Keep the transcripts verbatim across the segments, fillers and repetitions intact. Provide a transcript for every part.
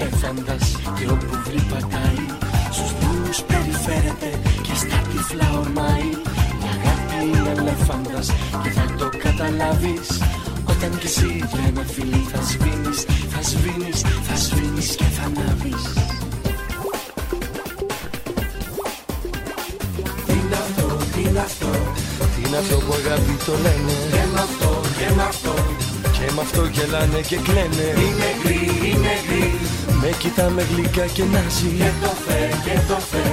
ελέφαντας και όπου βρει πατάει. Στους δρόμους περιφέρεται και στα τυφλά ορμάει. Η αγάπη είναι ελέφαντας και θα το καταλάβεις. Όταν κι εσύ για ένα φιλί θα σβήνεις, θα σβήνεις, θα σβήνεις και θα ανάβεις. Τι είναι αυτό, τι είναι αυτό, τι είναι αυτό που αγάπη το λένε. Και μ' αυτό, και μ' αυτό, και μ' αυτό γελάνε και κλαίνε. Είναι γκρι, είναι γκρι, με κοιτά με γλυκά και νάζει. Και το φε, και το φε,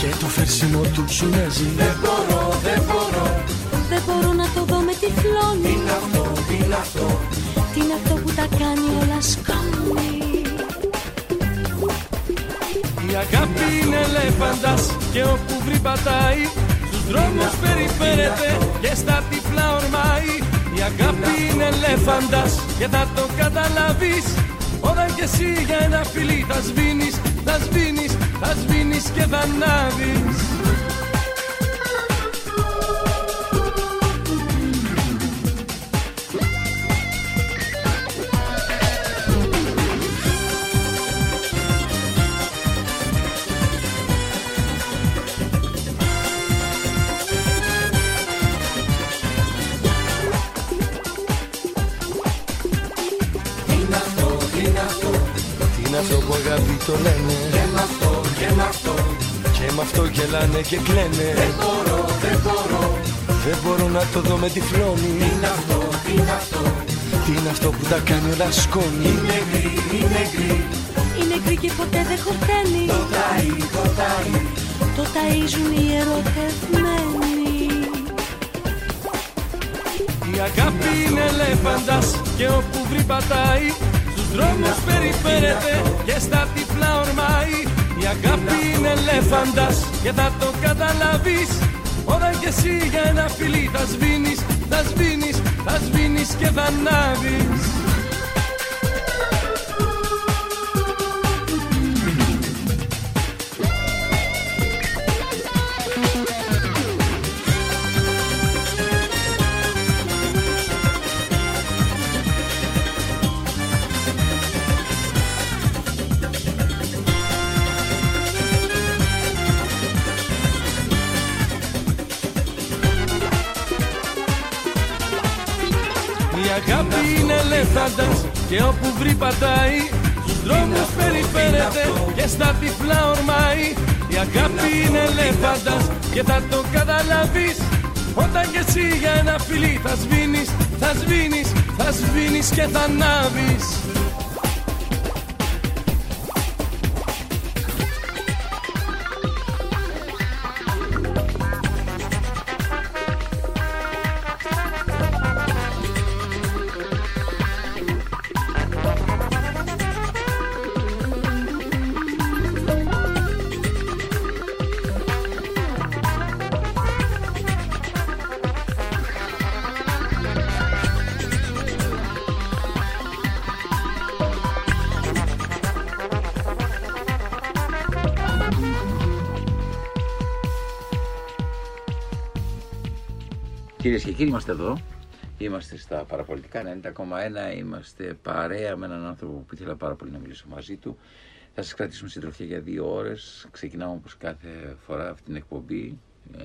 και το φερσινό του σου νάζει. Δεν μπορώ, δεν μπορώ, δεν μπορώ να το δω με τυφλώνει. Είναι αυτό, είναι αυτό, τι είναι αυτό που τα κάνει όλα σκόνη. Η αγάπη είναι ελέφαντας και όπου βρει πατάει. Στους δρόμους περιφέρεται και στα τυφλά ορμάει. Η αγάπη είναι ελέφαντας και θα το καταλάβεις. Όταν κι εσύ για ένα φιλί θα σβήνεις, θα σβήνεις, θα σβήνεις και θα ανάβεις. Το λένε. Και μ' αυτό, και μ' αυτό, και μ' αυτό γελάνε και κλαίνε. Δεν μπορώ, δεν μπορώ, δεν μπορώ να το δω με τυφλώνει. Τι είναι αυτό, τι είναι αυτό, τι είναι αυτό που τα κάνει όλα σκόνη. Είναι γκρι, είναι γκρι, είναι γκρι και ποτέ δεν χορταίνει. Το ταΐ, το ταΐ, το ταΐζουν οι ερωτευμένοι. Η αγάπη είναι ελέφαντας και όπου βρει πατάει. Δρόμος περιφέρεται και στα τυφλά ορμάει. Η αγάπη είναι ελέφαντας και θα το καταλάβεις. Όταν κι εσύ για ένα φιλί θα σβήνεις, θα σβήνεις, θα σβήνεις και θα ανάβεις. Και όπου βρει πατάει, στους δρόμους περιφέρεται και στα τυφλά ορμάει. Η αγάπη είναι ελέφαντας και θα το καταλάβεις. Όταν κι εσύ για ένα φιλί θα σβήνεις, θα σβήνεις, θα σβήνεις και θα ανάβεις. Κυρίες και κύριοι, είμαστε εδώ, είμαστε στα Παραπολιτικά ενενήντα κόμμα ένα, είμαστε παρέα με έναν άνθρωπο που ήθελα πάρα πολύ να μιλήσω μαζί του. Θα σας κρατήσουμε συντροφιά για δύο ώρες, ξεκινάμε όπως κάθε φορά αυτή την εκπομπή, ε,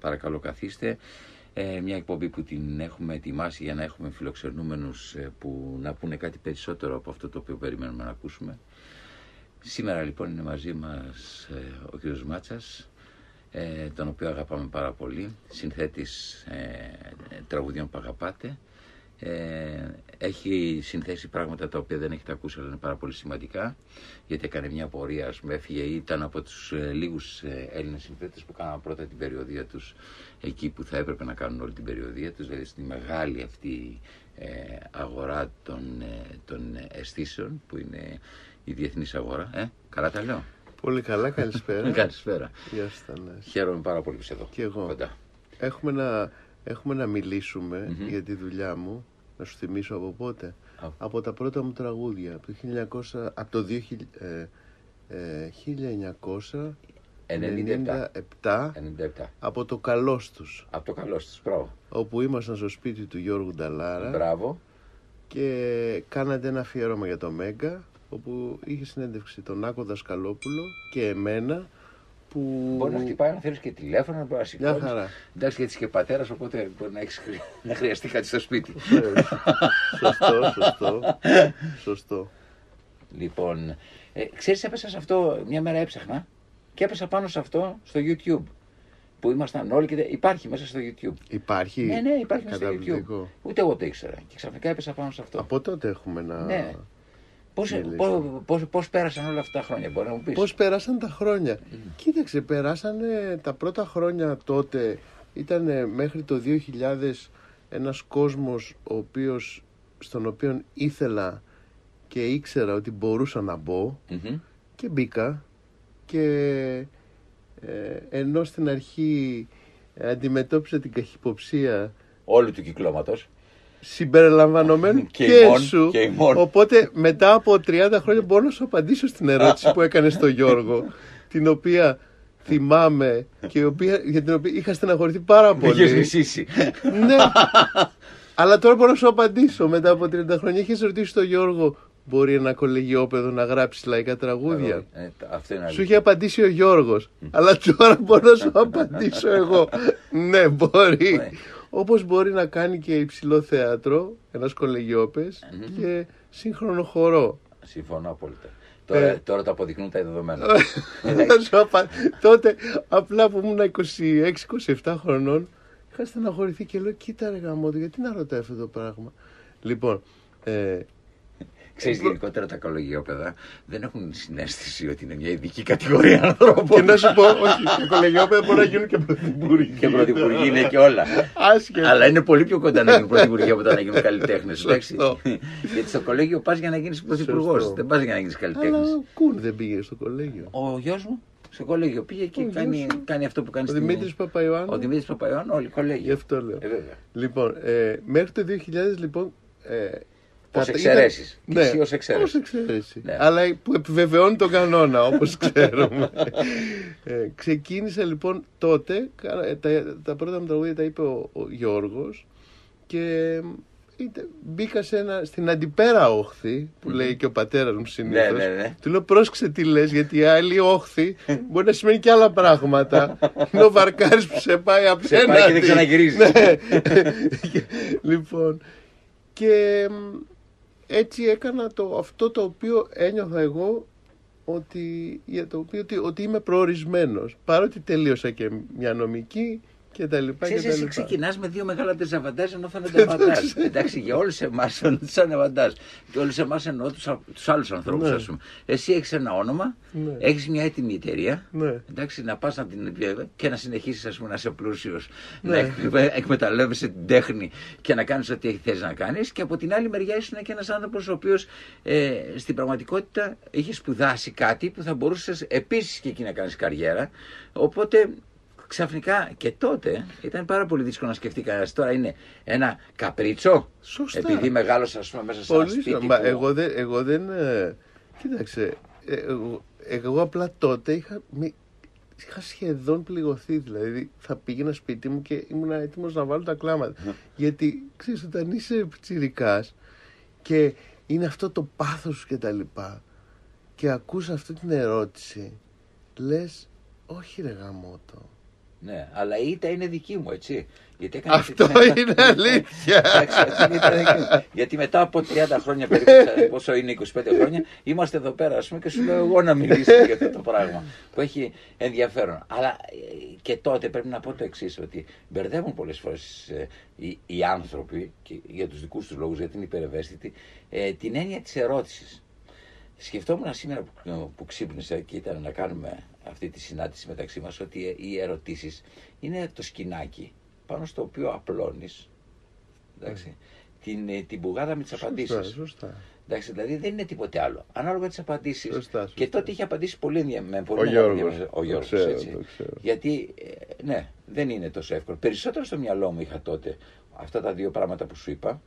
παρακαλώ καθίστε. Ε, μια εκπομπή που την έχουμε ετοιμάσει για να έχουμε φιλοξενούμενους που να πούνε κάτι περισσότερο από αυτό το οποίο περιμένουμε να ακούσουμε. Σήμερα λοιπόν είναι μαζί μας ο κ. Μάτσας, τον οποίο αγαπάμε πάρα πολύ, συνθέτης ε, τραγουδιών που αγαπάτε. Ε, έχει συνθέσει πράγματα τα οποία δεν έχετε ακούσει, αλλά είναι πάρα πολύ σημαντικά, γιατί έκανε μια πορεία, ας πούμε, έφυγε, ήταν από τους ε, λίγους ε, Έλληνες συνθέτες που κάναν πρώτα την περιοδία τους εκεί που θα έπρεπε να κάνουν όλη την περιοδία τους, δηλαδή στη μεγάλη αυτή ε, αγορά των, ε, των αισθήσεων, που είναι η διεθνής αγορά. Ε, καλά τα λέω. Πολύ καλά, καλησπέρα. Καλησπέρα. Γεια σας, Θανάση. Χαίρομαι πάρα πολύ που είσαι εδώ. Και εγώ. Κοντά. Έχουμε, να, έχουμε να μιλήσουμε mm-hmm. για τη δουλειά μου, να σου θυμίσω από πότε. Oh. Από τα πρώτα μου τραγούδια, από το, χίλια εννιακόσια, από το δύο χιλιάδες εννιακόσια ενενήντα επτά, ενενήντα επτά, ενενήντα επτά. Από το Καλός τους. Από το Καλός τους, μπράβο. Όπου ήμασταν στο σπίτι του Γιώργου Νταλάρα. Μπράβο. Και κάνατε ένα αφιέρωμα για το Μέγκα. όπου είχε συνέντευξη τον Άκο Δασκαλόπουλο και εμένα. Που... Μπορεί να χτυπάει αν θέλει και τηλέφωνο, να μπορεί να σηκώνει. Μια χαρά. Εντάξει, γιατί είσαι και πατέρας, οπότε μπορεί να, έχεις... να χρειαστεί κάτι στο σπίτι. Σωστό, σωστό. Σωστό. Λοιπόν, ε, ξέρεις, έπεσα σε αυτό, μια μέρα έψαχνα και έπεσα πάνω σε αυτό στο YouTube. Που ήμασταν όλοι και. Υπάρχει μέσα στο YouTube. Υπάρχει. Ναι, ναι, υπάρχει μέσα στο YouTube. Ούτε εγώ το ήξερα. Και ξαφνικά έπεσα πάνω σε αυτό. Από τότε έχουμε να. Ναι. Πώς, πώς, πώς πέρασαν όλα αυτά τα χρόνια, μπορεί να μου πεις. Πώς πέρασαν τα χρόνια. Mm. Κοίταξε, περάσανε τα πρώτα χρόνια τότε. Ήταν μέχρι το δύο χιλιάδες ένας κόσμος ο οποίος, στον οποίο ήθελα και ήξερα ότι μπορούσα να μπω mm-hmm. και μπήκα. Και ε, ενώ στην αρχή αντιμετώπισα την καχυποψία όλου του κυκλώματος. Συμπεριλαμβανομένου και, και ημών, σου. Και οπότε μετά από τριάντα χρόνια μπορώ να σου απαντήσω στην ερώτηση που έκανες στον Γιώργο, την οποία θυμάμαι και οποία, για την οποία είχα στεναχωρηθεί πάρα πολύ. Είχες μισήσει. Ναι. Αλλά τώρα μπορώ να σου απαντήσω μετά από τριάντα χρόνια. Είχες ρωτήσει τον Γιώργο, μπορεί ένα κολεγιόπαιδο να γράψει λαϊκά τραγούδια. Ε, αυτό είναι σου είχε απαντήσει ο Γιώργος. Αλλά τώρα μπορώ να σου απαντήσω εγώ. Ναι, μπορεί. Όπως μπορεί να κάνει και υψηλό θέατρο, ένας κολεγιόπες mm-hmm. και σύγχρονο χορό. Συμφωνώ απόλυτα. Τώρα, ε... τώρα το αποδεικνύουν τα δεδομένα. Τότε, απλά που ήμουν είκοσι έξι είκοσι επτά χρονών, είχα στεναχωρηθεί και λέω, κοίτα ρε γαμώτο, γιατί να ρωτάει αυτό το πράγμα. Λοιπόν... Ε... Ξέρεις, γενικότερα τα κολεγιόπαιδα δεν έχουν συνέστηση ότι είναι μια ειδική κατηγορία ανθρώπων. Και να σου πω, όχι, τα κολεγιόπαιδα μπορεί να γίνουν και πρωθυπουργοί. Και πρωθυπουργοί είναι και όλα. Άσχετα. Αλλά είναι πολύ πιο κοντά να γίνουν πρωθυπουργοί από το να γίνουν καλλιτέχνες. Γιατί στο κολέγιο πας για να γίνεις πρωθυπουργός, δεν πας για να γίνεις καλλιτέχνης. Αλλά κουν δεν πήγε στο κολέγιο. Ο γιος μου στο κολέγιο πήγε και κάνει, κάνει αυτό που κάνει. Ο στην... Δημήτρης Παπαϊωάννου. Ο Δημήτρης Παπαϊωάννου, όλοι κολέγιο. Γι' αυτό λέω. Ε, λοιπόν, ε, μέχρι το δύο χιλιάδες λοιπόν. Ε, Ως εξαιρέσεις. Ναι, και εσύ ως εξαιρέσεις. Ως εξαιρέσεις. Ναι. Αλλά που επιβεβαιώνει τον κανόνα, όπως ξέρουμε. ε, ξεκίνησα λοιπόν τότε, τα, τα πρώτα μου τραγούδια τα είπε ο, ο Γιώργος και είτε, μπήκα σε ένα, στην αντιπέρα όχθη, που λέει και ο πατέρας μου συνήθως. Ναι, ναι, ναι. Του λέω, πρόσεξε τι λες, γιατί η άλλη όχθη μπορεί να σημαίνει και άλλα πράγματα. Είναι ο βαρκάρης που σε πάει απέναντι. Σε πάει και δεν ξαναγυρίζει. Ναι. Λοιπόν, και... Έτσι έκανα το, αυτό το οποίο ένιωθα εγώ ότι, για το οποίο, ότι, ότι είμαι προορισμένος. Παρότι τελείωσα και μια νομική και τα λοιπά. Ξέρεις, εσύ ξεκινάς με δύο μεγάλα τεζαβαντάζ ενώ θα ανταβαντάζ. Εντάξει, για όλους εμάς θα τους ανταβαντάζ. Και όλους εμάς εννοώ τους, τους άλλους ανθρώπους, ναι. Ας πούμε. Εσύ έχεις ένα όνομα, ναι. Έχεις μια έτοιμη εταιρεία. Ναι. Εντάξει, να πας να την και να συνεχίσεις, ας πούμε, να είσαι πλούσιος. Ναι. Να εκμεταλλεύεσαι την τέχνη και να κάνεις ό,τι θες να κάνεις. Και από την άλλη μεριά ήσουν και ένας άνθρωπος ο οποίος ε, στην πραγματικότητα είχε σπουδάσει κάτι που θα μπορούσες επίσης και εκεί να κάνεις καριέρα. Οπότε. Ξαφνικά και τότε ήταν πάρα πολύ δύσκολο να σκεφτεί κανένας. Τώρα είναι ένα καπρίτσο. Σωστά. Επειδή μεγάλωσα, ας πούμε, μέσα σε ένα σπίτι. Μα, που... εγώ, δεν, εγώ δεν... Κοίταξε, εγώ, εγώ απλά τότε είχα, είχα σχεδόν πληγωθεί. Δηλαδή θα πήγαινα σπίτι μου και ήμουν έτοιμος να βάλω τα κλάματα. Γιατί, ξέρεις, όταν είσαι πιτσιρικάς και είναι αυτό το πάθος σου και τα λοιπά και ακούς αυτή την ερώτηση, λες, όχι ρε γαμώτο. Ναι, αλλά η ήττα είναι δική μου, έτσι. Γιατί έκανε αυτό την... είναι αλήθεια. Γιατί μετά από τριάντα χρόνια, περίπου, πόσο είναι, είκοσι πέντε χρόνια, είμαστε εδώ πέρα, ας πούμε, και σου λέω εγώ να μιλήσω για αυτό το πράγμα που έχει ενδιαφέρον. Αλλά και τότε πρέπει να πω το εξής, ότι μπερδεύουν πολλές φορές οι, οι άνθρωποι, και για τους δικούς τους λόγους, γιατί είναι υπερευαίσθητοι, ε, την έννοια της ερώτησης. Σκεφτόμουν σήμερα που, που ξύπνησα και ήταν να κάνουμε αυτή τη συνάντηση μεταξύ μας, ότι οι ερωτήσεις είναι το σκηνάκι πάνω στο οποίο απλώνεις, εντάξει, mm. την, την μπουγάδα με τις απαντήσεις. Σωστά. Εντάξει, δηλαδή δεν είναι τίποτε άλλο. Ανάλογα τις απαντήσεις. Σωστά, σωστά. Και τότε είχε απαντήσει πολύ με πολύ ο Γιώργος. Ο Γιώργος, το ξέρω, έτσι. Το ξέρω. Γιατί, ναι, δεν είναι τόσο εύκολο. Περισσότερο στο μυαλό μου είχα τότε αυτά τα δύο πράγματα που σου είπα.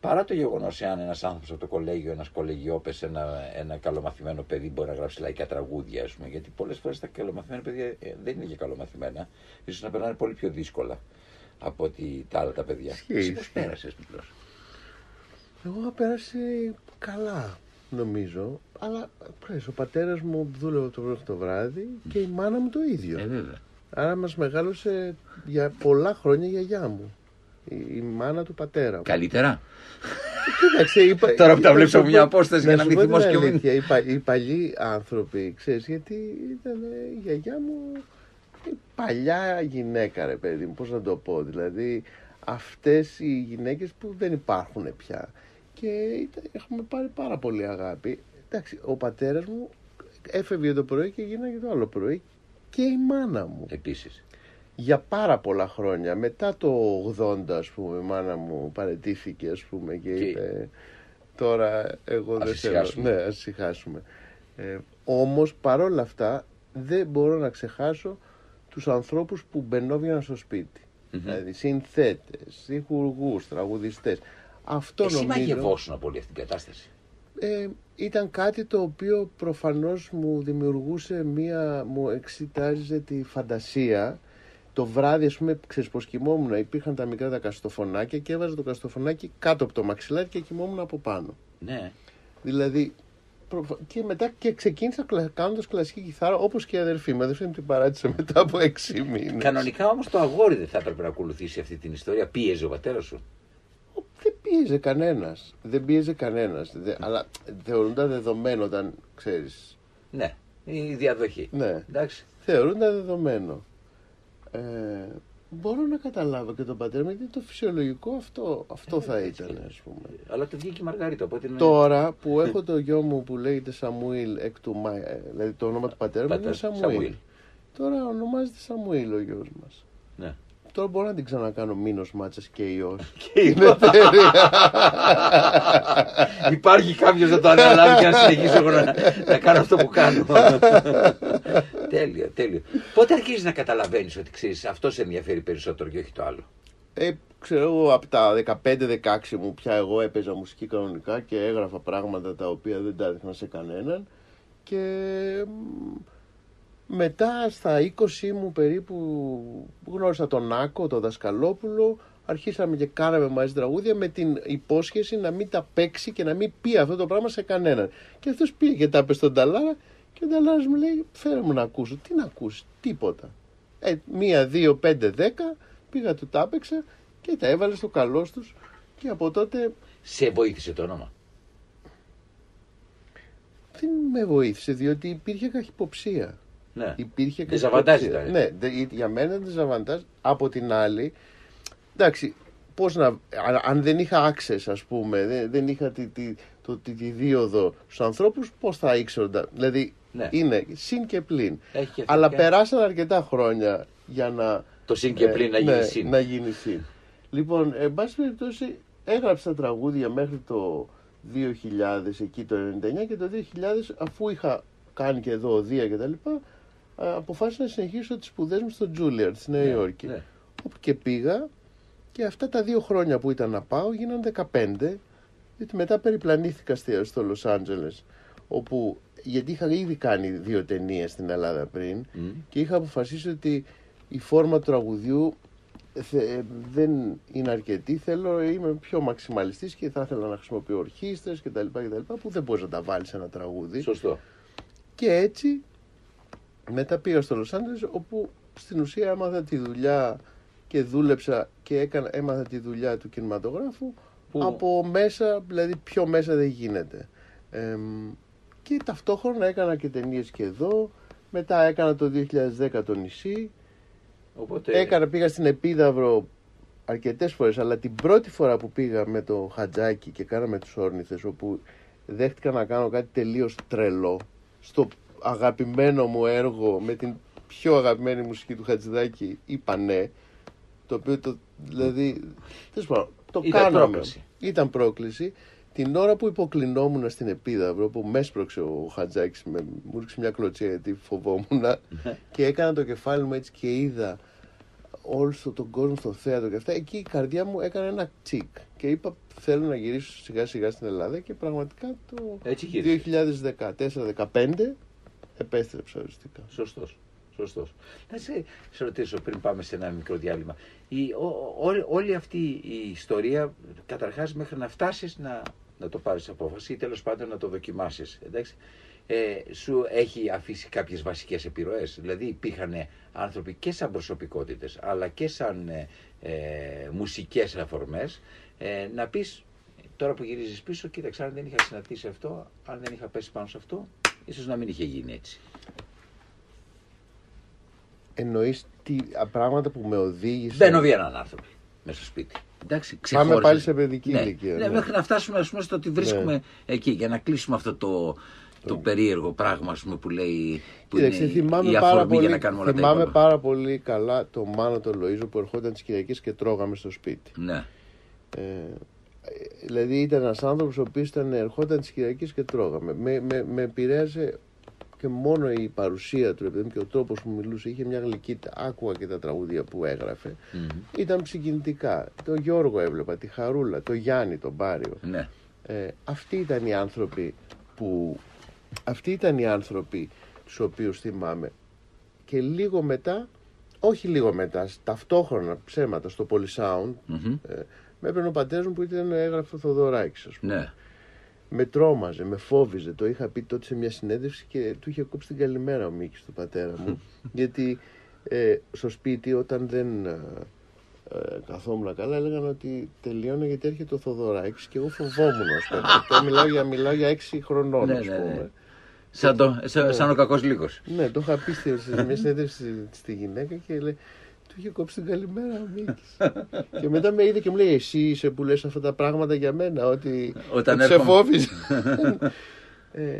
Παρά το γεγονός εάν ένας άνθρωπος από το κολέγιο, ένας κολεγιόπες, ένα, ένα καλομαθημένο παιδί μπορεί να γράψει λαϊκά τραγούδια, ας πούμε, γιατί πολλές φορές τα καλομαθημένα παιδιά δεν είναι για καλομαθημένα, ίσως να περνάνε πολύ πιο δύσκολα από ότι τα άλλα τα παιδιά. Εσύ πώς πέρασες, μικρός? Εγώ πέρασα καλά. νομίζω, αλλά πρέσαι, ο πατέρας μου δούλευε το βράδυ το βράδυ και η μάνα μου το ίδιο. Ε, Άρα μας μεγάλωσε για πολλά χρόνια η γιαγιά μου. Η μάνα του πατέρα μου. Καλύτερα. Κοίταξε, είπα, τώρα που τα βλέπω από μια απόσταση για να μην θυμώσω κι εγώ. Οι παλιοί άνθρωποι, ξέρεις, γιατί ήταν η γιαγιά μου η παλιά γυναίκα, ρε παιδί μου, πώς να το πω. Δηλαδή, αυτές οι γυναίκες που δεν υπάρχουν πια. Και ήταν, έχουμε πάρει πάρα πολύ αγάπη. Εντάξει, ο πατέρας μου έφευγε το πρωί και γίναγε το άλλο πρωί. Και η μάνα μου. Επίσης. Για πάρα πολλά χρόνια. Μετά το ογδόντα, ας πούμε, η μάνα μου παραιτήθηκε, ας πούμε, και, και... είπε τώρα εγώ δεν θέλω. Ναι, ας ησυχάσουμε. Ε, όμως, παρόλα αυτά, δεν μπορώ να ξεχάσω τους ανθρώπους που μπαινόβιαν στο σπίτι. Mm-hmm. Δηλαδή, συνθέτες, ηχουργούς, τραγουδιστές. Αυτό εσύ νομίζω... μαγευόσουν από όλη αυτή την κατάσταση. Ε, ήταν κάτι το οποίο προφανώς μου δημιουργούσε μία... μου εξητάριζε τη φαντασία. Το βράδυ, ας πούμε, ξέρεις πως κοιμόμουν, υπήρχαν τα μικρά τα καστοφωνάκια και έβαζα το καστοφωνάκι κάτω από το μαξιλάρι και κοιμόμουν από πάνω. Ναι. Δηλαδή, προ... και μετά και ξεκίνησα κάνοντας κλασική κιθάρα, όπως και η αδερφή μου. Η αδερφή μου την παράτησε μετά από έξι μήνες. Κανονικά όμως το αγόρι δεν θα έπρεπε να ακολουθήσει αυτή την ιστορία. Πίεζε ο πατέρας σου? Δεν πίεζε κανένας. Δεν πίεζε κανένας. Δε... Mm. Αλλά θεωρούνταν δεδομένο όταν, ξέρεις. Ναι, η διαδοχή. Ναι. Θεωρούνταν δεδομένο. Ε, μπορώ να καταλάβω και τον πατέρα μου, γιατί το φυσιολογικό αυτό, αυτό ε, θα ήταν, ας πούμε. Αλλά το βγήκε η Μαργαρίτα. Οπότε είναι... Τώρα που έχω το γιο μου που λέγεται Σαμουήλ, εκ του Μα... δηλαδή το όνομα του πατέρα μου Πατέ... είναι Σαμουήλ. Σαμουήλ. Τώρα ονομάζεται Σαμουήλ ο γιος μας. Ναι. Τώρα μπορώ να την ξανακάνω Μίνος Μάτσας και ιός. Και είναι τέλεια. Υπάρχει κάποιος να το αναλάβει και να συνεχίσω να, να κάνω αυτό που κάνω. Τέλειο, τέλειο. Πότε αρχίζεις να καταλαβαίνεις ότι ξέρεις αυτό σε ενδιαφέρει περισσότερο και όχι το άλλο? Ε, ξέρω εγώ από τα δεκαπέντε δεκαέξι μου πια εγώ έπαιζα μουσική κανονικά και έγραφα πράγματα τα οποία δεν τα έδειχνα σε κανέναν. Και... μετά στα είκοσι μου περίπου γνώρισα τον Άκο, τον Δασκαλόπουλο, αρχίσαμε και κάναμε μαζί τραγούδια με την υπόσχεση να μην τα παίξει και να μην πει αυτό το πράγμα σε κανέναν. Και αυτός πήγε και τα είπε στον Νταλάρα και ο Νταλάρας μου λέει φέρε μου να ακούσω. Τι να ακούσει, τίποτα. Ε, μία, δύο, πέντε, δέκα, πήγα του τα έπαιξα και τα έβαλε στο καλός τους και από τότε... Σε βοήθησε το όνομα? Δεν με βοήθησε διότι υπήρχε καχυποψία. Ναι. Υπήρχε δεσαβαντάζει ήταν. Ναι, για μένα δεσαβαντάζει. Από την άλλη, εντάξει, πώς να, αν δεν είχα access, ας πούμε, δεν είχα τη, τη, το, τη, τη δίωδο στους ανθρώπους, πώς θα ήξερονταν. Δηλαδή, ναι. Είναι συν και πλην. Και αλλά και... περάσαν αρκετά χρόνια για να... το συν και πλην ε, να, γίνει ναι, συν. να γίνει συν. Λοιπόν, εν πάση περιπτώσει, έγραψα τραγούδια μέχρι το δύο χιλιάδες, εκεί το ενενήντα εννιά και το δύο χιλιάδες, αφού είχα κάνει και εδώ οδεία και τα λοιπά, αποφάσισα να συνεχίσω τις σπουδές μου στο Juilliard στη Νέα Υόρκη. Ναι. Όπου και πήγα και αυτά τα δύο χρόνια που ήταν να πάω γίναν δεκαπέντε, γιατί μετά περιπλανήθηκα στο Los Angeles, όπου, γιατί είχα ήδη κάνει δύο ταινίες στην Ελλάδα πριν mm. και είχα αποφασίσει ότι η φόρμα του τραγουδιού θε, δεν είναι αρκετή, θέλω, είμαι πιο μαξιμαλιστής και θα ήθελα να χρησιμοποιώ ορχήστρες και τα λοιπά και τα λοιπά, που δεν μπορείς να τα βάλεις σε ένα τραγούδι. Σωστό. Και έτσι... μετά πήγα στο Λος Άντζελες, όπου στην ουσία έμαθα τη δουλειά και δούλεψα και έκανα, έμαθα τη δουλειά του κινηματογράφου που... από μέσα, δηλαδή πιο μέσα δεν γίνεται. Ε, και ταυτόχρονα έκανα και ταινίες και εδώ, μετά έκανα το δύο χιλιάδες δέκα το νησί, οπότε... έκανα, πήγα στην Επίδαυρο αρκετές φορές, αλλά την πρώτη φορά που πήγα με το Χατζάκι και κάναμε τους Όρνηθες, όπου δέχτηκα να κάνω κάτι τελείως τρελό, στο αγαπημένο μου έργο με την πιο αγαπημένη μουσική του Χατζηδάκη, είπα ναι, το οποίο το, δηλαδή, πω, το ήταν κάναμε. Πρόκληση. Ήταν πρόκληση. Την ώρα που υποκλεινόμουν στην Επίδαυρο, που με έσπρωξε ο Χατζάκης, με, μου ρίξε μια κλωτσία γιατί φοβόμουν και έκανα το κεφάλι μου έτσι και είδα όλο τον κόσμο στο θέατρο και αυτά, εκεί η καρδιά μου έκανε ένα τσικ και είπα θέλω να γυρίσω σιγά σιγά στην Ελλάδα και πραγματικά το δύο χιλιάδες δεκατέσσερα δεκαπέντε επέστρεψα οριστικά. Σωστός, σωστός. Να σε, σε ρωτήσω πριν πάμε σε ένα μικρό διάλειμμα. Η, ο, ό, όλη αυτή η ιστορία, καταρχάς μέχρι να φτάσεις να να το πάρεις απόφαση ή τέλος πάντων να το δοκιμάσεις. Εντάξει. Ε, σου έχει αφήσει κάποιες βασικές επιρροές. Δηλαδή υπήρχαν άνθρωποι και σαν προσωπικότητες αλλά και σαν ε, ε, μουσικές αφορμές ε, να πεις τώρα που γυρίζεις πίσω, κοίταξε, αν δεν είχα συναντήσει αυτό, αν δεν είχα πέσει πάνω σε αυτό, ίσως να μην είχε γίνει έτσι. Εννοείς τι πράγματα που με οδήγησαν. Μπαίνω βία έναν άνθρωπο μέσα στο σπίτι. Εντάξει, πάμε πάλι σε παιδική ναι. ηλικία. Ναι. Ναι, μέχρι να φτάσουμε ας πούμε, στο ότι βρίσκουμε ναι. εκεί για να κλείσουμε αυτό το. Το περίεργο πράγμα ας πούμε, που λέει που Λέξε, είναι θυμάμαι η αφορμή πολύ, για να κάνουμε όλα τα Θυμάμαι πάρα πολύ καλά το Μάνο τον Λοΐζο που ερχόταν τις Κυριακές και τρώγαμε στο σπίτι. Ναι. Ε, δηλαδή ήταν ένας άνθρωπος ο οποίος ήταν, ερχόταν τις Κυριακές και τρώγαμε. Με, με, με επηρέασε και μόνο η παρουσία του επειδή και ο τρόπος που μιλούσε. Είχε μια γλυκύτητα, άκουγα και τα τραγούδια που έγραφε. Mm-hmm. Ήταν συγκινητικά. Το Γιώργο έβλεπα, τη Χαρούλα, το Γιάννη τον Πάριο. Ναι. Ε, αυτοί ήταν οι άνθρωποι που... Αυτοί ήταν οι άνθρωποι τους οποίους θυμάμαι και λίγο μετά, όχι λίγο μετά, ταυτόχρονα ψέματα στο Πολυσάουντ mm-hmm. ε, με έπαιρνε ο πατέρας μου που ήταν έγραφε ο Θοδωράκης ας πούμε. Ναι. Με τρόμαζε, με φόβιζε, το είχα πει τότε σε μια συνέντευξη και του είχε κόψει την καλημέρα ο Μίκης του πατέρα μου γιατί ε, στο σπίτι όταν δεν... Ε, καθόμουν καλά, έλεγαν ότι τελειώνω γιατί έρχεται ο Θοδωράκης και εγώ φοβόμουν ας πούμε. Τώρα μιλάω για, μιλάω για έξι χρονών ας πούμε. Ναι, ναι. Σαν, το, σαν, σαν ο κακός λύκος. Ναι, το είχα πει σε μια συνέντευξη στη γυναίκα και λέει, του είχε κόψει την καλημέρα ο Μίκης. Και μετά με είδε και μου λέει, εσύ είσαι που λες αυτά τα πράγματα για μένα, ότι όταν σε φόβησε. ε,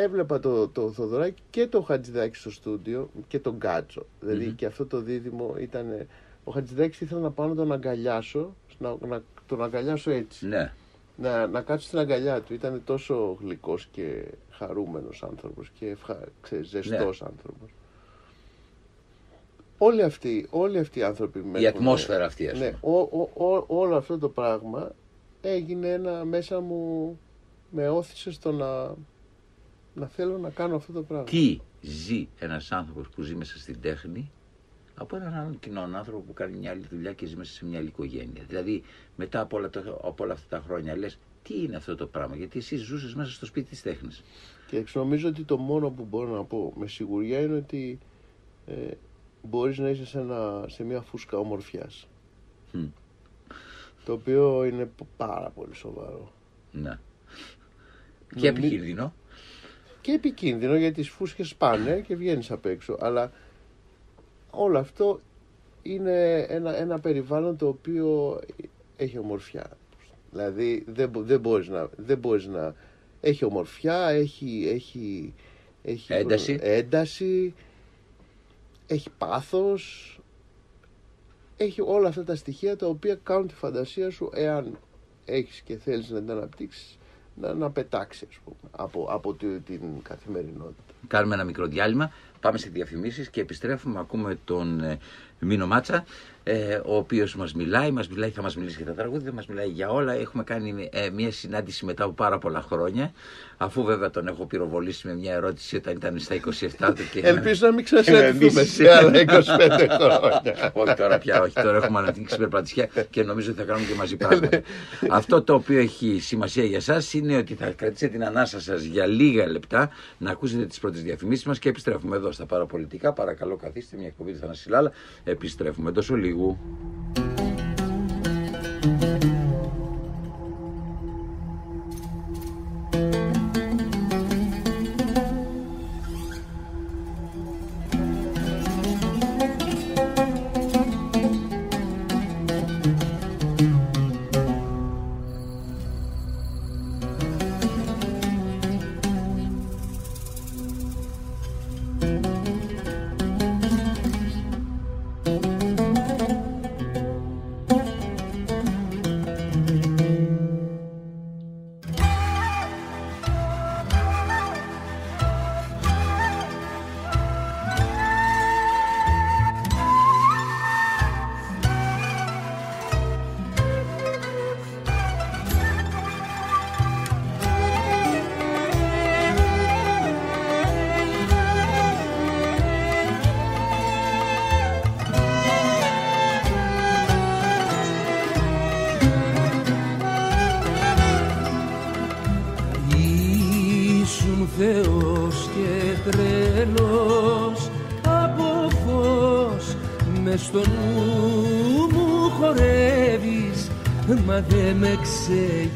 Έβλεπα το, το Θοδωράκη και το Χατζηδάκη στο στούντιο και τον Κάτσο. Δηλαδή mm-hmm. και αυτό το δίδυμο ήταν. Ο Χατζηδάκης ήθελα να πάω να τον αγκαλιάσω, να, να τον αγκαλιάσω έτσι. Ναι. Να, να κάτσω στην αγκαλιά του. Ήταν τόσο γλυκός και χαρούμενος άνθρωπος και ευχα... ξέρεις, ζεστός ναι. άνθρωπος. Όλοι αυτοί, όλοι αυτοί οι άνθρωποι. Η ατμόσφαιρα αυτή, ας πούμε. Ναι, ο, ο, ο, όλο αυτό το πράγμα έγινε ένα μέσα μου. Με όθησε στο να. Να θέλω να κάνω αυτό το πράγμα. Τι ζει ένας άνθρωπος που ζει μέσα στην τέχνη από έναν άλλον κοινόν άνθρωπο που κάνει μια άλλη δουλειά και ζει μέσα σε μια άλλη οικογένεια. Δηλαδή, μετά από όλα, το, από όλα αυτά τα χρόνια, λες τι είναι αυτό το πράγμα, γιατί εσύ ζούσες μέσα στο σπίτι της τέχνης. Και νομίζω ότι το μόνο που μπορώ να πω με σιγουριά είναι ότι ε, μπορείς να είσαι σε, ένα, σε μια φούσκα ομορφιάς. Mm. Το οποίο είναι πάρα πολύ σοβαρό. Να. Και νομίζω... επικίνδυνο. Και επικίνδυνο γιατί τις φούσκες πάνε και βγαίνεις απ' έξω. Αλλά όλο αυτό είναι ένα, ένα περιβάλλον το οποίο έχει ομορφιά. Δηλαδή δεν, δεν, μπορείς, να, δεν μπορείς να... Έχει ομορφιά, έχει... έχει, έχει ένταση. ένταση. Έχει πάθος. Έχει όλα αυτά τα στοιχεία τα οποία κάνουν τη φαντασία σου εάν έχεις και θέλεις να την αναπτύξεις. Να, να πετάξει, ας πούμε, από, από την, την καθημερινότητα. Κάνουμε ένα μικρό διάλειμμα, πάμε σε διαφημίσεις και επιστρέφουμε. Ακούμε τον ε, Μίνο Μάτσα, ε, ο οποίος μας μιλάει, μας μιλάει, θα μας μιλήσει για τα τραγούδια, μας μιλάει για όλα. Έχουμε κάνει ε, μια συνάντηση μετά από πάρα πολλά χρόνια, αφού βέβαια τον έχω πυροβολήσει με μια ερώτηση όταν ήταν στα είκοσι επτά του. Και... Ελπίζω να μην ξανασυναντηθούμε σε άλλα είκοσι πέντε χρόνια. Όχι τώρα πια, όχι. Τώρα έχουμε αναδείξει περπατησιά και νομίζω ότι θα κάνουμε και μαζί πράγματα. Αυτό το οποίο έχει σημασία για εσάς είναι ότι θα κρατήσετε την ανάσα σας για λίγα λεπτά, να ακούσετε τις πρώτες διαφημίσεις μας και επιστρέφουμε εδώ στα παραπολιτικά. Παρακαλώ, καθίστε, μια εκπομπή του Θανάση Λάλα. Επιστρέφουμε τόσο λίγου. Θεός και τρέλος από φως μες στο νου μου χορεύεις, μα δε με ξεγελάς.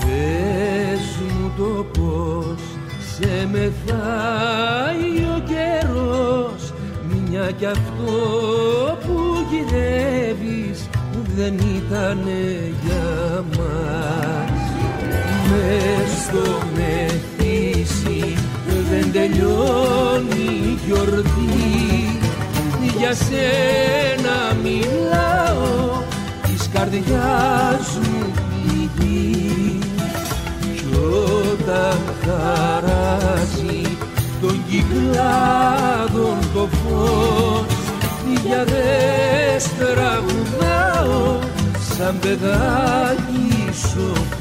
Πες μου το πως σε μεθάει ο καιρός, μια κι αυτό που γυρεύεις δεν ήτανε για μας. Μες στο μεθύσι δεν τελειώνει η γιορτή, για σένα μιλάω της καρδιάς μου πληγή. Κι όταν χαράζει των κυκλάδων το φως, για δες τραγουδάω σαν παιδάκι σοφό.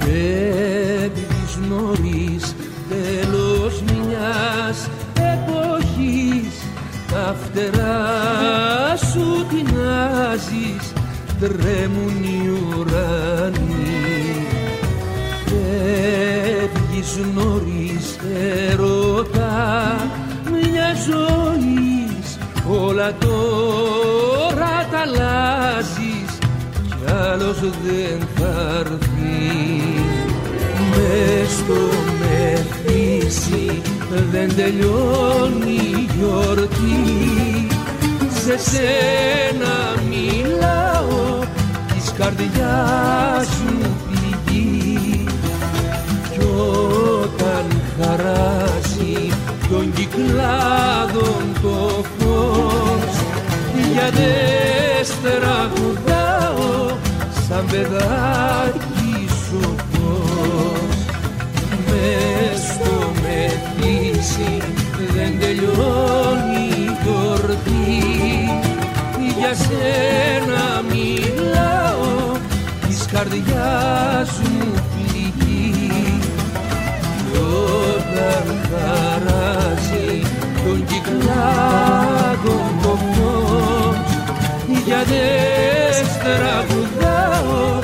Φεύγεις νωρίς, τέλος μιας εποχής, τα φτερά σου τεινάζεις, τρέμουν οι ουρανοί. Φεύγεις νωρίς, ερώτα μια ζωής, όλα τώρα τα αλλάζεις κι άλλος δεν θα έρθει. Μες στο μεθύσι δεν τελειώνει η γιορτή, σε σένα μιλάω της καρδιάς μου πληγή. Κι όταν χαράσει των κυκλάδων το φως, για δες τραγουδάω σαν παιδάκι σοφός. Μες στο μεθύσι δεν τελειώνει η γιορτή, για σένα μιλάω της καρδιάς μου πληγή. Κι όταν χαράζει τον κυκλάδο το φως, για δες τραγουδάω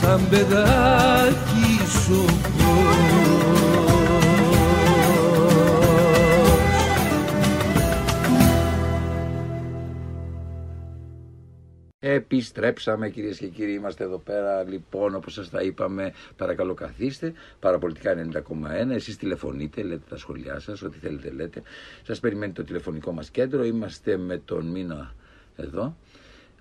σαν παιδάκι σοφό. Επιστρέψαμε, κυρίες και κύριοι, είμαστε εδώ πέρα. Λοιπόν, όπως σας τα είπαμε, παρακαλώ καθίστε. Παραπολιτικά ενενήντα κόμμα ένα. Εσείς τηλεφωνείτε, λέτε τα σχόλιά σας, ό,τι θέλετε λέτε. Σας περιμένει το τηλεφωνικό μας κέντρο. Είμαστε με τον Μίνο εδώ.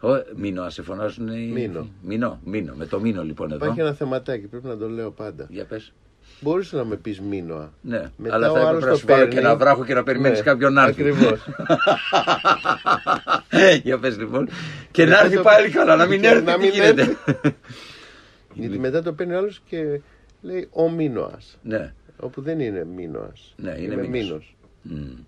Ο, Μίνο, ας σε φωνάζουν οι... Μίνο. Μίνο, Μίνο, με το Μίνο λοιπόν εδώ. Υπάρχει ένα θεματάκι, πρέπει να το λέω πάντα. Για πες. Μπορούσε να με πεις Μίνωα. Ναι, μετά αλλά θα έπρεπε να σου πάρω και να βράχω και να περιμένεις, ναι, κάποιον άρθρο. Ακριβώς. Για πες λοιπόν. Και μετά να έρθει το... πάλι καλά, να μην έρθει. Να μην έρθει. Γιατί μετά το παίρνει ο άλλος και λέει ο Μίνωας. Ναι. Όπου δεν είναι Μίνωας. Ναι, είναι Μίνος. Μίνος. Mm.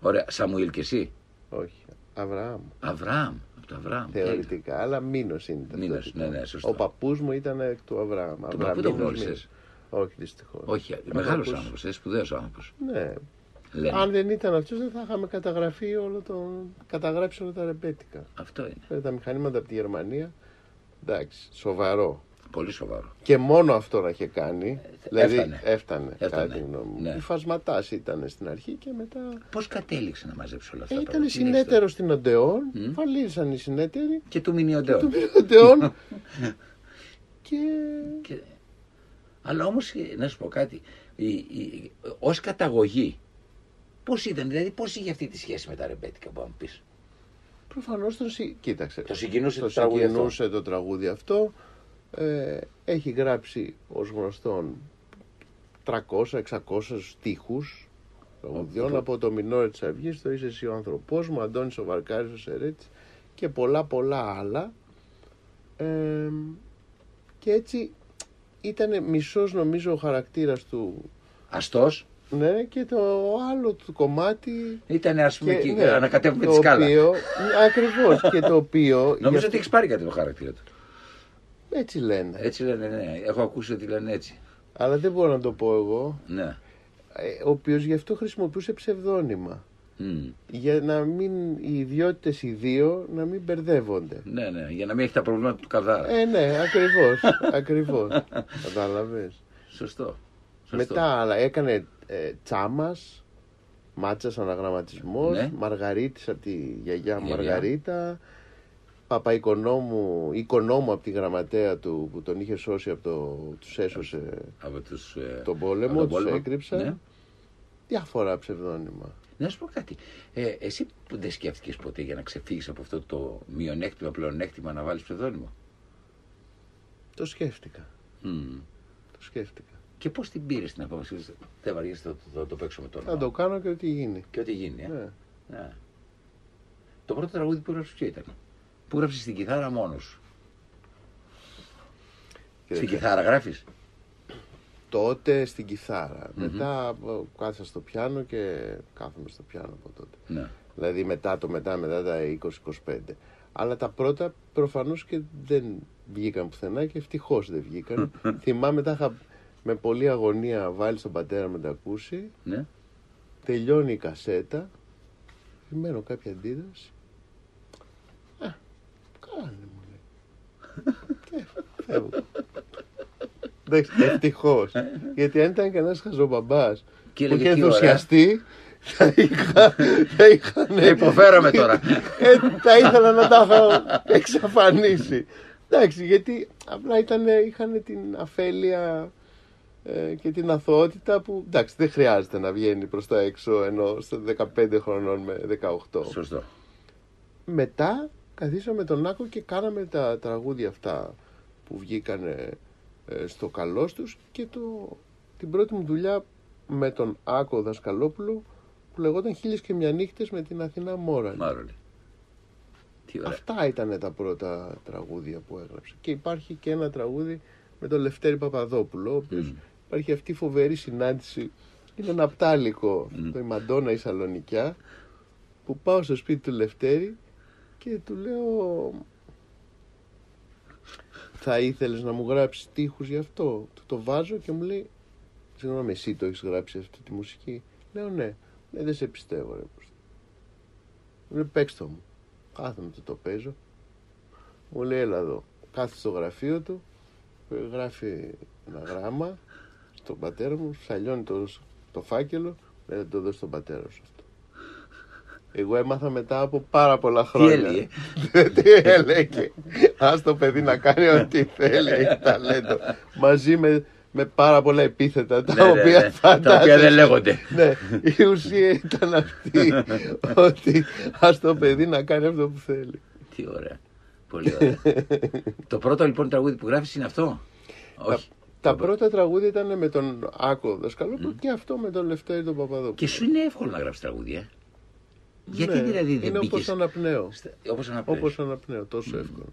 Ωραία. Σαμουήλ και εσύ. Όχι. Αβραάμ. Αβραάμ. Αβραάμ. Θεωρητικά, αλλά Μίνος είναι. Μίνος, ναι, ναι, σωστά. Ο παππούς μου ήταν εκ του Αβραάμ. Πού τον γνώρισες? Όχι, δυστυχώς. Όχι, μεγάλος άνθρωπος, σπουδαίος άνθρωπος. Ναι. Λένε. Αν δεν ήταν αυτός, δεν θα είχαμε καταγραφεί όλο το... καταγράψει όλα τα ρεμπέτικα. Αυτό είναι. Φέρε τα μηχανήματα από τη Γερμανία. Εντάξει, σοβαρό. Πολύ σοβαρό. Και μόνο αυτό να είχε κάνει. Δηλαδή έφτανε, έφτανε, έφτανε. Κάτι γνώμη. Ναι. Υφασματάς ήταν στην αρχή και μετά. Πώς κατέληξε να μαζέψει όλα αυτά? Ε, ήταν συνέτερο στην Οντεόν, mm? Φαλήρισαν οι συνέτεροι. Και του μείνει Οντεόν. Και. και... Αλλά όμως, να σου πω κάτι, η, η, ως καταγωγή, πώς ήταν, δηλαδή πώς είχε αυτή τη σχέση με τα ρεμπέτικα, μπορεί να πεις? Προφανώς τον συ... Κοίταξε, το συγκινούσε το, το, τραγούδι, αυτό. το τραγούδι αυτό, ε, έχει γράψει ως γνωστόν τριακόσιους εξακόσιους στίχους τραγουδιών, από το Μινόρε της Αυγής, το Είσαι Εσύ ο Άνθρωπός Μου, Αντώνης ο Βαρκάρης ο Σερέτης και πολλά πολλά άλλα, ε, και έτσι... Ήτανε μισός νομίζω ο χαρακτήρας του. Αστός. Ναι, και το άλλο του κομμάτι. Ήτανε, ας πούμε, και, και, ναι, ανακατεύουμε τη σκάλα. Ακριβώς. Και το οποίο. Νομίζω αυτό... ότι έχεις πάρει κάτι το χαρακτήρα του. Έτσι λένε. Έτσι λένε, ναι. Έχω ακούσει ότι λένε έτσι. Αλλά δεν μπορώ να το πω εγώ. Ναι. Ο οποίος γι' αυτό χρησιμοποιούσε ψευδόνυμα. Mm. Για να μην οι ιδιότητες οι δύο να μην μπερδεύονται. Ναι, ναι, για να μην έχει τα προβλήματα του Καβδάρα. Ε, ναι, ακριβώς. Ακριβώς. Κατάλαβες. Σωστό. Σωστό. Μετά αλλά έκανε ε, Τσάμας, Μάτσας αναγραμματισμός, ναι. Μαργαρίτης από τη γιαγιά μου Μαργαρίτα, Παπαϊκονόμου, οικονόμου από τη γραμματέα του που τον είχε σώσει από το, τους έσωσε από τους, ε, τον πόλεμο, από τον τους πόλεμο. Έκρυψαν. Ναι. Διάφορα ψευδόνυμα. Να σου πω κάτι. Ε, εσύ που δεν σκέφτηκες ποτέ για να ξεφύγεις από αυτό το μειονέκτημα, πλεονέκτημα να βάλεις ψευδόνυμο. Το σκέφτηκα. Mm. Το σκέφτηκα. Και πώς την πήρες την απόφαση, δεν βαριέσαι να το, το, το παίξω με το όνομα. Θα το κάνω και ό,τι γίνει. Και ό,τι γίνει, ε. Ναι. Να. Το πρώτο τραγούδι που έγραψες ποιο ήταν? Που έγραψες στην κιθάρα μόνος σου. Στην κιθάρα γράφεις. Τότε στην κιθάρα. Mm-hmm. Μετά κάθεσα στο πιάνο και κάθομαι στο πιάνο από τότε. Ναι. Δηλαδή μετά το μετά, μετά τα είκοσι είκοσι πέντε. Αλλά τα πρώτα προφανώς και δεν βγήκαν πουθενά και ευτυχώς δεν βγήκαν. Θυμάμαι τα είχα με πολλή αγωνία βάλει στον πατέρα μου να τα ακούσει. Ναι. Τελειώνει η κασέτα. Μένω κάποια αντίδραση. Α, κάνε μου λέει. Και φεύγω. Ευτυχώς. Γιατί αν ήταν κανένας χαζομπαμπάς που είχε ενθουσιαστεί, θα είχα. Θα υποφέραμε τώρα. Θα ήθελα να τα είχα εξαφανίσει. Εντάξει, γιατί απλά είχαν την αφέλεια και την αθωότητα που εντάξει, δεν χρειάζεται να βγαίνει προς τα έξω ενώ στα δεκαπέντε χρονών με δεκαοκτώ. Σωστό. Μετά καθίσαμε τον Άκο και κάναμε τα τραγούδια αυτά που βγήκανε στο καλός τους και το, την πρώτη μου δουλειά με τον Άκο Δασκαλόπουλο που λεγόταν «Χίλιες και μια νύχτες με την Αθηνά Μόραλη». Μάρολη. Αυτά ήταν τα πρώτα τραγούδια που έγραψε. Και υπάρχει και ένα τραγούδι με τον Λευτέρη Παπαδόπουλο, ο οποίος mm. υπάρχει αυτή η φοβερή συνάντηση. Είναι ένα πτάλικο, mm. το «Η Μαντώνα η Σαλονικιά», που πάω στο σπίτι του Λευτέρη και του λέω... Θα ήθελες να μου γράψεις στίχους γι' αυτό? Του το βάζω και μου λέει, συγγνώμη, εσύ το έχεις γράψει αυτή τη μουσική? Λέω ναι. Ναι, δεν σε πιστεύω ρε. Μου λέει παίξτε μου. Κάθομαι το το παίζω. Μου λέει έλα εδώ. Κάθεται στο γραφείο του, γράφει ένα γράμμα στον πατέρα μου, σαλιώνει το, το φάκελο, λέει να το δω στον πατέρα σου αυτό. Εγώ έμαθα μετά από πάρα πολλά χρόνια. Τι έλεγε. Ας το παιδί να κάνει ό,τι θέλει, έχει ταλέντο. Μαζί με, με πάρα πολλά επίθετα, τα ναι, οποία ναι, φαντάζεσαι. Τα οποία δεν λέγονται. Ναι, η ουσία ήταν αυτή, ότι ας το παιδί να κάνει αυτό που θέλει. Τι ωραία. Πολύ ωραία. Το πρώτο λοιπόν τραγούδι που γράφεις είναι αυτό? Όχι. Τα πρώτα τραγούδια ήταν με τον Άκο Δασκαλόπουλο mm. και αυτό με τον Λευτέρη τον Παπαδόπουλο. Και σου είναι εύκολο να γράψεις τραγούδια. Γιατί ναι, δηλαδή δεν είναι όπως αναπνέω. Όπως αναπνέω. Όπως αναπνέω, τόσο mm. εύκολο.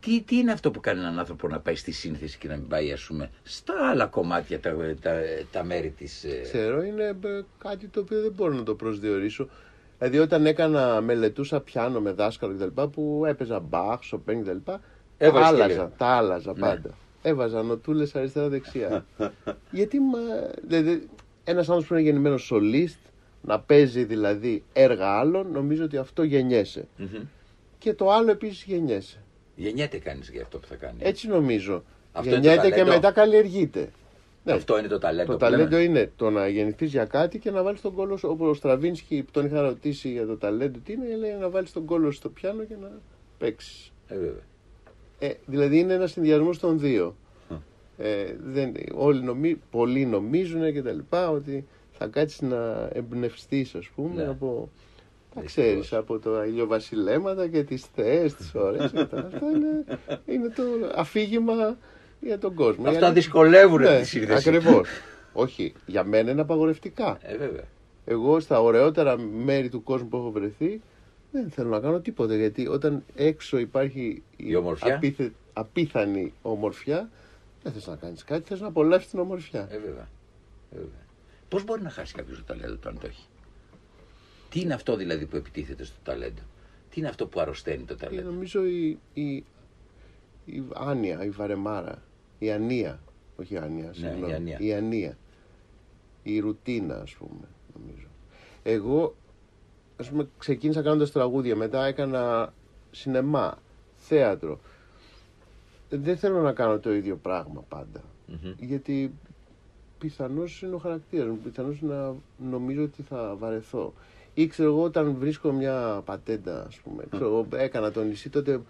Τι, τι είναι αυτό που κάνει έναν άνθρωπο να πάει στη σύνθεση και να μην πάει, ας πούμε, στα άλλα κομμάτια, τα, τα, τα μέρη της. Ε... Ξέρω, είναι κάτι το οποίο δεν μπορώ να το προσδιορίσω. Δηλαδή, όταν έκανα, μελετούσα πιάνο με δάσκαλο κτλ. Που έπαιζα Μπάχ, Σοπέν κτλ. Τα άλλαζα, τα άλλαζα πάντα. Ναι. Έβαζα νοτούλες αριστερά-δεξιά. Γιατί μα. Δηλαδή, ένας άνθρωπος που είναι γεννημένος σολίστ. Να παίζει δηλαδή έργα άλλων, νομίζω ότι αυτό γεννιέσαι. Mm-hmm. Και το άλλο επίσης γεννιέσαι. Γεννιέται κανείς για αυτό που θα κάνει. Έτσι νομίζω. Αυτό γεννιέται και μετά καλλιεργείται. Ναι. Αυτό είναι το ταλέντο. Το ταλέντο είναι το να γεννηθείς για κάτι και να βάλεις τον κόλο. Όπως ο Στραβίνσκι που τον είχα ρωτήσει για το ταλέντο, τι είναι, λέει να βάλεις τον κόλο στο πιάνο και να παίξεις. Ε, βέβαια. Ε, δηλαδή είναι ένας συνδυασμός των δύο. Mm. Ε, δεν, όλοι νομίζουν, πολλοί νομίζουν και τα λοιπά, ότι θα κάτσεις να εμπνευστείς, ας πούμε, ναι. από, τα ξέρεις, από τα ηλιοβασιλέματα και τις θεές, τις ώρες. Αυτά είναι, είναι το αφήγημα για τον κόσμο. Αυτά για... δυσκολεύουν ναι, τη σύνδεση. Ακριβώς. Όχι, για μένα είναι απαγορευτικά. Ε, βέβαια. Εγώ στα ωραιότερα μέρη του κόσμου που έχω βρεθεί, δεν θέλω να κάνω τίποτα. Γιατί όταν έξω υπάρχει η, η απίθε... απίθανη ομορφιά, δεν θες να κάνεις κάτι, θες να απολαύσεις την ομορφιά. Ε, βέβαια. Ε, βέβαια. Πώς μπορεί να χάσει κάποιος το ταλέντο αν το έχει? Τι είναι αυτό δηλαδή που επιτίθεται στο ταλέντο? Τι είναι αυτό που αρρωσταίνει το ταλέντο? Νομίζω η, η, η άνοια, η βαρεμάρα, η ανία, όχι άνοια, συγγνώμη, ναι, η, η ανία, η ρουτίνα, ας πούμε, νομίζω. Εγώ, ας πούμε, ξεκίνησα κάνοντας τραγούδια, μετά έκανα σινεμά, θέατρο. Δεν θέλω να κάνω το ίδιο πράγμα πάντα, mm-hmm. γιατί πιθανώς είναι ο χαρακτήρας μου, πιθανώς να νομίζω ότι θα βαρεθώ. Ή ξέρω εγώ, όταν βρίσκω μια πατέντα, ας πούμε, ξέρω εγώ, έκανα το νησί, τότε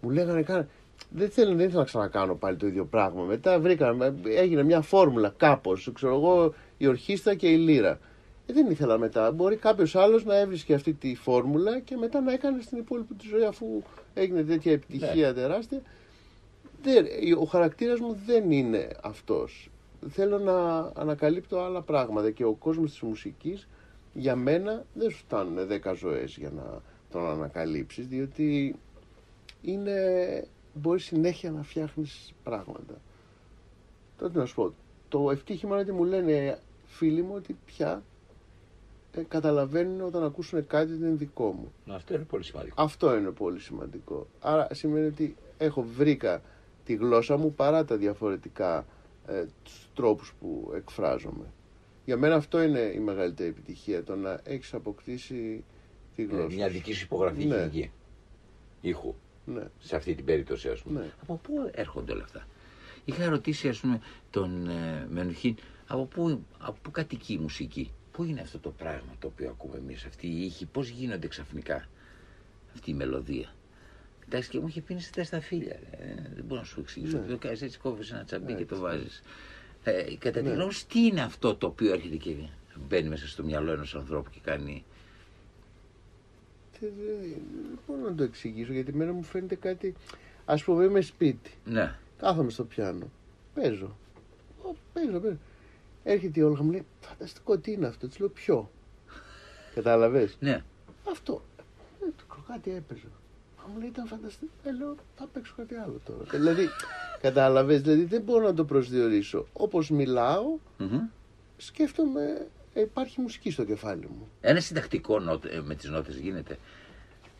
μου λέγανε καν, δεν θέλω, δεν ήθελα να ξανακάνω πάλι το ίδιο πράγμα. Μετά βρήκα, έγινε μια φόρμουλα κάπως, ξέρω εγώ, η ορχήστρα και η λύρα. Ε, δεν ήθελα μετά. Μπορεί κάποιος άλλος να έβρισκε αυτή τη φόρμουλα και μετά να έκανε στην υπόλοιπη τη ζωή, αφού έγινε τέτοια επιτυχία yeah. τεράστια. Δεν, ο χαρακτήρας μου δεν είναι αυτός. Θέλω να ανακαλύπτω άλλα πράγματα και ο κόσμος της μουσικής για μένα δεν σου φτάνουν δέκα ζωές για να τον ανακαλύψεις, διότι είναι, μπορείς συνέχεια να φτιάχνεις πράγματα. Τώρα τι να σου πω, το ευτύχημα είναι ότι μου λένε φίλοι μου ότι πια ε, καταλαβαίνουν όταν ακούσουν κάτι ότι είναι δικό μου. Αυτό είναι πολύ σημαντικό. Αυτό είναι πολύ σημαντικό. Άρα σημαίνει ότι έχω βρήκα τη γλώσσα μου παρά τα διαφορετικά ε, τους τρόπους που εκφράζομαι. Για μένα αυτό είναι η μεγαλύτερη επιτυχία, το να έχεις αποκτήσει τη γλώσσα. Ναι, μια δική σου υπογραφική ναι. γη, ήχου, ναι. σε αυτή την περίπτωση, ας πούμε. Ναι. Από πού έρχονται όλα αυτά? Είχα ρωτήσει, ας πούμε, τον ε, Μενουχίν, από πού από κατοικεί η μουσική, πού είναι αυτό το πράγμα το οποίο ακούμε εμείς, αυτοί οι ήχοι, πώς γίνονται ξαφνικά αυτή η μελωδία. Εντάξει, και μου είχε πίνει σε στα φίλια, ε, δεν μπορώ να σου εξηγήσω, ναι. το οποίο έτσι κόβεις ένα τσαμπί ναι, και το βάζεις. Ε, κατά τη γνώμη, τι είναι αυτό το οποίο έρχεται και μπαίνει μέσα στο μυαλό ενός ανθρώπου και κάνει? Δεν μπορώ να το εξηγήσω, γιατί μένα μου φαίνεται κάτι. Ας πούμε, είμαι σπίτι. Ναι. Κάθομαι στο πιάνο. Παίζω. Ο, παίζω, παίζω. Έρχεται η Όλγα, μου λέει φανταστικό, τι είναι αυτό? Της λέω ποιο? Κατάλαβες? Ναι. Αυτό. Ε, το κροκάτι έπαιζε. Μου λέει ήταν φανταστικό. Ε, λέω θα παίξω κάτι άλλο τώρα. Δηλαδή, κατάλαβες, δηλαδή δεν μπορώ να το προσδιορίσω. Όπως μιλάω, mm-hmm. σκέφτομαι, υπάρχει μουσική στο κεφάλι μου. Ένα συντακτικό νότε, με τις νότες γίνεται.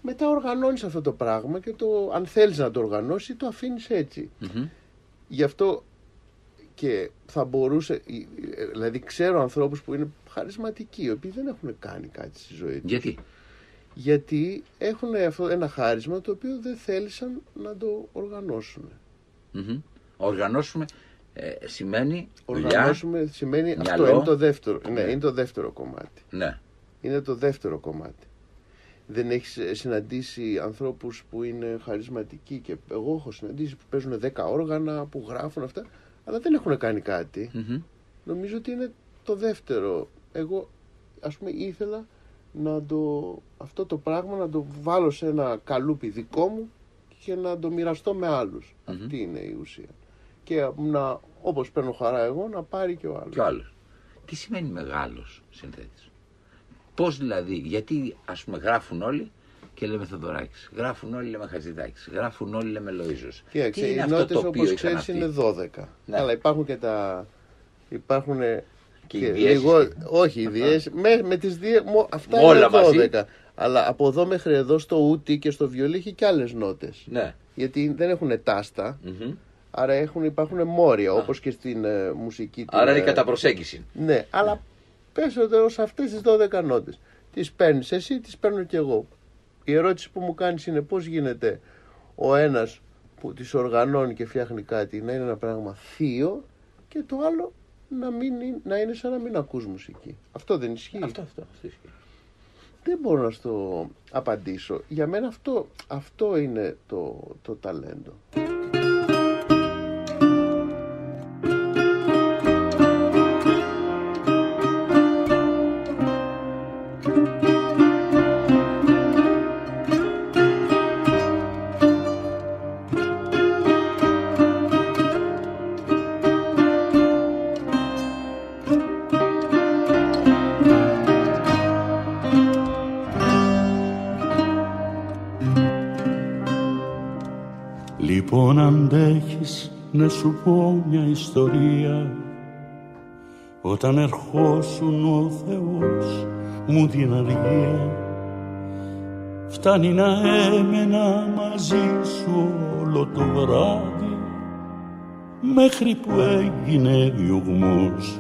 Μετά οργανώνεις αυτό το πράγμα και το, αν θέλεις να το οργανώσεις, το αφήνεις έτσι. Mm-hmm. Γι' αυτό και θα μπορούσε, δηλαδή ξέρω ανθρώπους που είναι χαρισματικοί, οι οποίοι δεν έχουν κάνει κάτι στη ζωή τους. Γιατί? Γιατί έχουν ένα χάρισμα το οποίο δεν θέλησαν να το οργανώσουν. Mm-hmm. Οργανώσουμε ε, σημαίνει οργανώσουμε δουλειά, σημαίνει μυαλό. Αυτό είναι το δεύτερο, ναι, είναι το δεύτερο κομμάτι. Ναι. Είναι το δεύτερο κομμάτι. Δεν έχεις συναντήσει ανθρώπους που είναι χαρισματικοί, και εγώ έχω συναντήσει που παίζουν δέκα όργανα, που γράφουν αυτά, αλλά δεν έχουν κάνει κάτι. Mm-hmm. Νομίζω ότι είναι το δεύτερο. Εγώ, ας πούμε, ήθελα να το, αυτό το πράγμα να το βάλω σε ένα καλούπι δικό μου και να το μοιραστώ με άλλους. Mm-hmm. Αυτή είναι η ουσία. Και να, όπως παίρνω χαρά εγώ, να πάρει και ο άλλος. Και ο άλλος. Τι σημαίνει μεγάλος συνθέτης? Πώς δηλαδή, γιατί ας πούμε γράφουν όλοι και λέμε Θεοδωράκης, γράφουν όλοι λέμε Χατζηδάκης, γράφουν όλοι λέμε Λοΐζος. Κοίταξε, οι νότες όπως ξέρεις είναι δώδεκα. Ναι. Αλλά υπάρχουν και τα... υπάρχουν... Και και λίγο, όχι, οι διές, με, με τις διές, αυτά όλα είναι δώδεκα. Μαζί. Αλλά από εδώ μέχρι εδώ στο ούτι και στο βιολί έχει και άλλες νότες. Ναι. Γιατί δεν έχουν τάστα, mm-hmm. άρα έχουν, υπάρχουν μόρια, ah. όπως και στην ε, μουσική. Άρα την, είναι ε, κατά προσέγγιση. Ναι, ναι. αλλά πες ότι σε αυτές τις δώδεκα νότες τις παίρνεις εσύ, τις παίρνω και εγώ. Η ερώτηση που μου κάνεις είναι πώς γίνεται ο ένας που τις οργανώνει και φτιάχνει κάτι να είναι ένα πράγμα θείο και το άλλο να, μην, να είναι σαν να μην ακούς μουσική. Αυτό δεν ισχύει? Αυτό, αυτό, αυτό ισχύει. Δεν μπορώ να στο απαντήσω. Για μένα αυτό, αυτό είναι το, το ταλέντο. Λοιπόν, αντέχεις να σου πω μια ιστορία. Όταν ερχόσουν ο Θεός μου την αργία, φτάνει να έμενα μαζί σου όλο το βράδυ μέχρι που έγινε διωγμός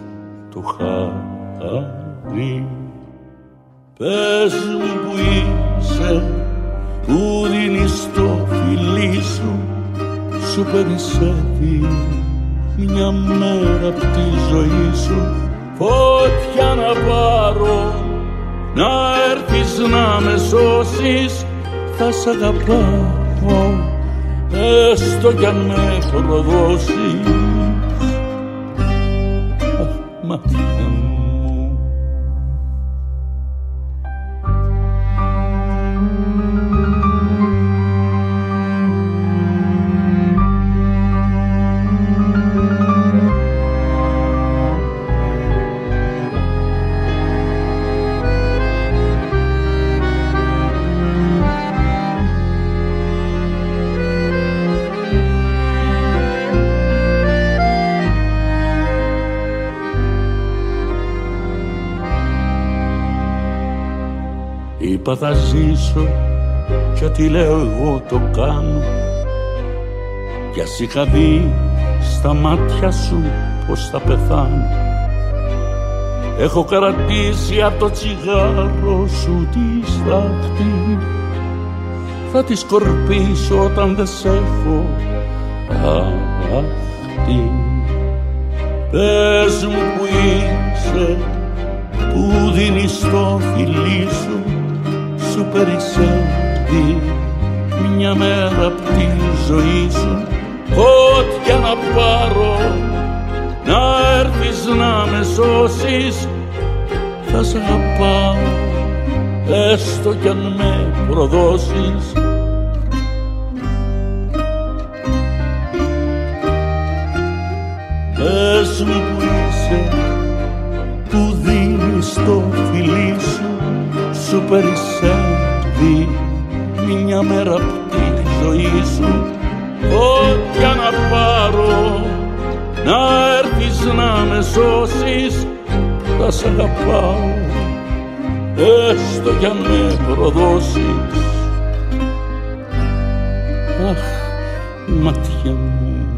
το χάδι. Πες μου που είσαι, που δίνεις το φιλί σου, σου περισσεύει μια μέρα απ' τη ζωή σου. Φωτιά να πάρω, να έρθεις να με σώσεις, θα σ' αγαπάω έστω κι αν με προδώσεις. Αχ, Μάτια μου. Είπα θα ζήσω κι ό,τι λέω εγώ το κάνω, κι ας είχα δει στα μάτια σου πως θα πεθάνω. Έχω κρατήσει απ' το τσιγάρο σου τη στάχτη, θα τη σκορπίσω όταν δεν σ' έχω αχτή. Πες μου που είσαι, που δίνεις το φιλί σου, σου περισσεύει μια μέρα απ' τη ζωή σου. Ό,τι για να πάρω, να έρθεις να με σώσεις, θα σ' αγαπάω έστω κι αν με προδώσεις. Πες μου που είσαι, που δίνεις το φιλί σου, σου περισσεύει μια μέρα απ' τη ζωή σου. Ό,τι για να πάρω, να έρθεις να με σώσεις, θα σ' αγαπάω έστω κι αν με προδώσεις. Αχ, Μάτια μου.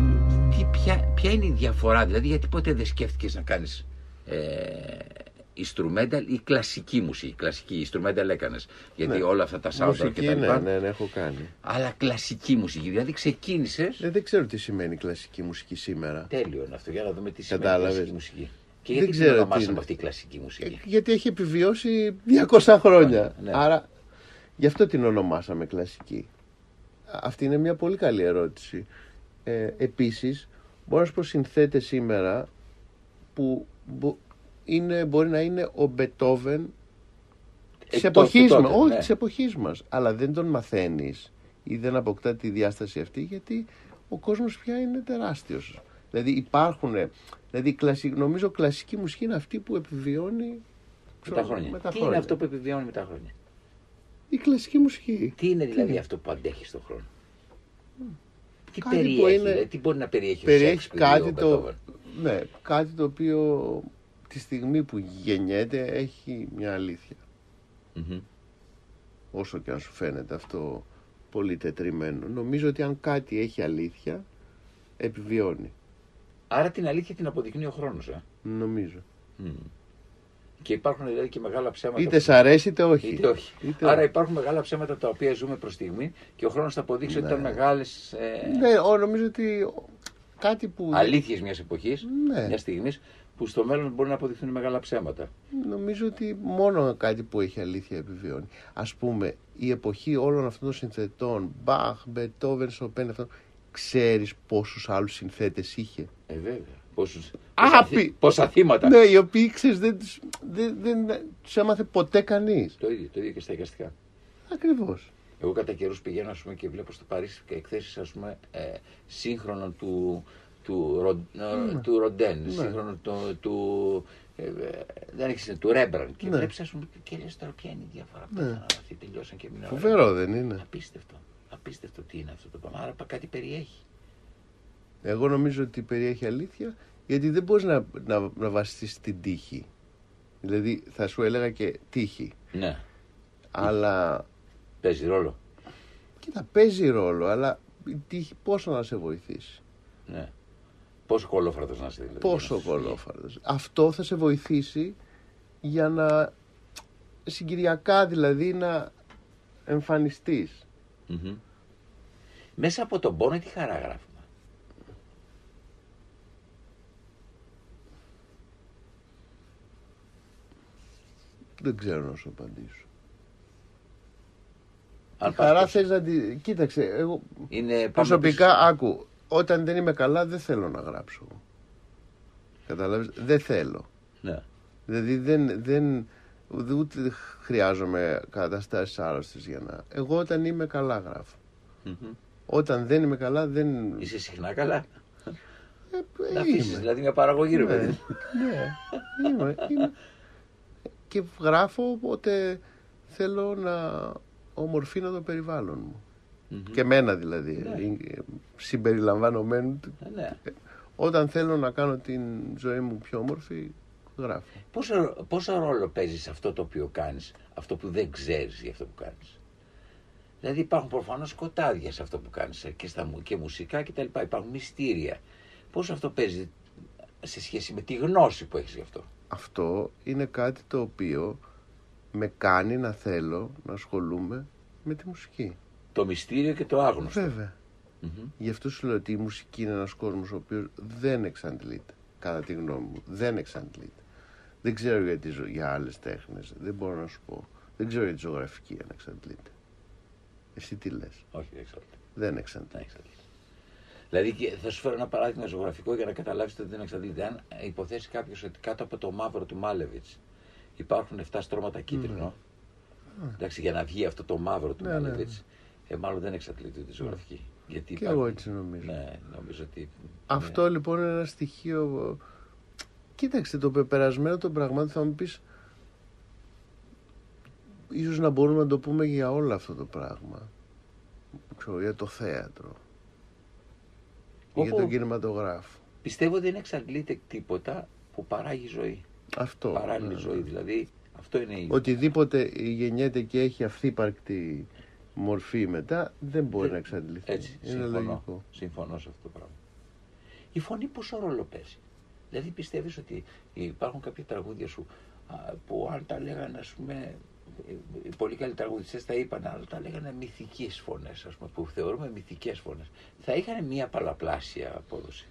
Ποια, ποια είναι η διαφορά, δηλαδή, γιατί ποτέ δεν σκέφτηκες να κάνεις ε... instrumental ή κλασική μουσική? Κλασική instrumental έκανες, γιατί ναι, όλα αυτά τα soundtrack μουσική, και τα λοιπά. Ναι, ναι, ναι, έχω κάνει. Αλλά κλασική μουσική, δηλαδή ξεκίνησες. Ναι, δεν ξέρω τι σημαίνει κλασική μουσική σήμερα. Τέλειο είναι αυτό, για να δούμε τι σημαίνει. Κατάλαβες. Κλασική μουσική. Και γιατί δεν ξέρω τι είναι αυτή η κλασική μουσική. Γιατί έχει επιβιώσει διακόσια χρόνια. Ναι. Άρα γι' αυτό την ονομάσαμε κλασική. Αυτή είναι μια πολύ καλή ερώτηση. Ε, επίσης, μπορώ να σου πω συνθέτες σήμερα που είναι, μπορεί να είναι ο Μπετόβεν της εποχής μας. Όχι, ναι, της εποχής μας. Αλλά δεν τον μαθαίνεις ή δεν αποκτά τη διάσταση αυτή, γιατί ο κόσμος πια είναι τεράστιος. Δηλαδή υπάρχουν, δηλαδή κλασι, νομίζω κλασική μουσική είναι αυτή που επιβιώνει ξέρω, με τα χρόνια. Με τα τι χρόνια. Είναι αυτό που επιβιώνει με τα χρόνια? Η κλασική μουσική. Τι είναι δηλαδή τι? Αυτό που αντέχει στον χρόνο. Mm. Τι κάτι περιέχει, είναι, δηλαδή, τι μπορεί να περιέχει, περιέχει ο κάτι, το, ναι, κάτι το οποίο τη στιγμή που γεννιέται έχει μια αλήθεια. Mm-hmm. Όσο και αν σου φαίνεται αυτό πολύ τετριμένο, νομίζω ότι αν κάτι έχει αλήθεια, επιβιώνει. Άρα την αλήθεια την αποδεικνύει ο χρόνος, ε? Νομίζω. Mm. Και υπάρχουν δηλαδή και μεγάλα ψέματα. Είτε που... σ' αρέσει είτε όχι. Είτε όχι. Είτε... Άρα υπάρχουν μεγάλα ψέματα τα οποία ζούμε προς στιγμή και ο χρόνος θα αποδείξει, ναι, ότι ήταν μεγάλες. Ε... Ναι, νομίζω ότι κάτι που. Αλήθειες μιας εποχής, ναι, μιας στιγμής, που στο μέλλον μπορεί να αποδειχθούν μεγάλα ψέματα. Νομίζω ότι μόνο κάτι που έχει αλήθεια επιβιώνει. Ας πούμε, η εποχή όλων αυτών των συνθετών, Μπάχ, Μπετόβεν, Σοπέν, αυτό, ξέρεις πόσους άλλους συνθέτες είχε? Ε, βέβαια. Πόσους, πόσα, Άπι, θύ, πόσα θύματα. Ναι, οι οποίοι, ξέρεις, δεν τους, δεν, δεν, τους έμαθε ποτέ κανείς. Το ίδιο, το ίδιο και στα εικαστικά. Ακριβώς. Εγώ κατά καιρούς πηγαίνω, ας πούμε, και βλέπω στο Παρίσι εκθέσεις, ας πούμε, ε, σύγχρονων του... του, Ρο, ναι, του Ροντέν, ναι, σύγχρονο του, του, ε, δεν έχεις, του Ρέμπραν, και ναι, βλέπεις, ας πούμε, και λες τώρα ποια είναι η διαφορά, ναι, να αυτοί τελειώσαν και μείναν. Φοβερό δεν είναι? Απίστευτο, απίστευτο τι είναι αυτό το πράγμα, άρα κάτι περιέχει. Εγώ νομίζω ότι περιέχει αλήθεια, γιατί δεν μπορείς να, να, να βασιστείς στην τύχη, δηλαδή θα σου έλεγα και τύχη. Ναι. Αλλά... Παίζει ρόλο. Κοίτα, παίζει ρόλο, αλλά η τύχη πόσο να σε βοηθήσει. Ναι. Πόσο κολόφαρτος να σε βοηθήσει. Πόσο κολόφαρτος. Αυτό θα σε βοηθήσει για να συγκυριακά δηλαδή να εμφανιστείς. Mm-hmm. Μέσα από τον πόνο τη χαρά γράφουμε. Δεν ξέρω να σου απαντήσω. Αν χαρά θες να την... Κοίταξε, εγώ είναι προσωπικά πάνω... άκου, όταν δεν είμαι καλά δεν θέλω να γράψω. Καταλάβεις, δεν θέλω. Ναι. Δηλαδή δεν, δεν ούτε χρειάζομαι καταστάσεις άρρωστης για να... Εγώ όταν είμαι καλά γράφω. Mm-hmm. Όταν δεν είμαι καλά δεν... Είσαι συχνά καλά. Ε, ε, να αφήσεις δηλαδή μια παραγωγή ρε παιδί. Ναι, είμαι, είμαι. Και γράφω οπότε θέλω να ομορφύνω το περιβάλλον μου. Mm-hmm. Και μένα δηλαδή, ναι. Συμπεριλαμβανομένου. Ναι. Όταν θέλω να κάνω την ζωή μου πιο όμορφη, γράφω. Πόσο, πόσο ρόλο παίζεις σε αυτό το οποίο κάνεις, αυτό που δεν ξέρεις για αυτό που κάνεις. Δηλαδή υπάρχουν προφανώς σκοτάδια σε αυτό που κάνεις και, στα, και μουσικά και τα λοιπά. Υπάρχουν μυστήρια. Πόσο αυτό παίζει σε σχέση με τη γνώση που έχεις γι' αυτό. Αυτό είναι κάτι το οποίο με κάνει να θέλω να ασχολούμαι με τη μουσική. Το μυστήριο και το άγνωστο. Βέβαια. Mm-hmm. Γι' αυτό σου λέω ότι η μουσική είναι ένας κόσμος ο οποίος δεν εξαντλείται. Κατά τη γνώμη μου, δεν εξαντλείται. Δεν ξέρω για, τις, για άλλες τέχνες, δεν μπορώ να σου πω. Δεν ξέρω για τη ζωγραφική αν εξαντλείται. Εσύ τι λες? Όχι, δεν εξαντλείται. Δεν εξαντλείται. Δηλαδή, θα σου φέρω ένα παράδειγμα ζωγραφικό για να καταλάβεις ότι δεν εξαντλείται. Αν υποθέσει κάποιος ότι κάτω από το μαύρο του Μάλεβιτς υπάρχουν επτά στρώματα κίτρινο, mm. εντάξει, για να βγει αυτό το μαύρο του ναι, Μάλεβιτς, ναι. Ε, μάλλον δεν εξαντλείται τη ζωγραφική. Mm. Γιατί και υπάρχει... εγώ έτσι νομίζω. Ναι, νομίζω ότι... Αυτό ναι. Λοιπόν είναι ένα στοιχείο. Κοίταξε, το πεπερασμένο των πραγμάτων θα μου πεις. Ίσως να μπορούμε να το πούμε για όλο αυτό το πράγμα. Ξέρω, για το θέατρο. Για τον κινηματογράφο. Πιστεύω ότι δεν εξαντλείται τίποτα που παράγει ζωή. Αυτό. Παράλληλη ναι. ζωή, δηλαδή. Αυτό είναι η... Οτιδήποτε γεννιέται και έχει αυθύπαρκτη μορφή μετά, δεν μπορεί ε, να εξαντληθεί. Έτσι, είναι συμφωνώ. Λογικό. Συμφωνώ σε αυτό το πράγμα. Η φωνή πόσο ρόλο παίζει. Δηλαδή πιστεύεις ότι υπάρχουν κάποια τραγούδια σου που αν τα λέγανε, ας πούμε, οι πολύ καλοί τραγουδιστές τα είπαν, αλλά τα λέγανε μυθικές φωνές, ας πούμε, που θεωρούμε μυθικές φωνές. Θα είχαν μια πολλαπλάσια απόδοση.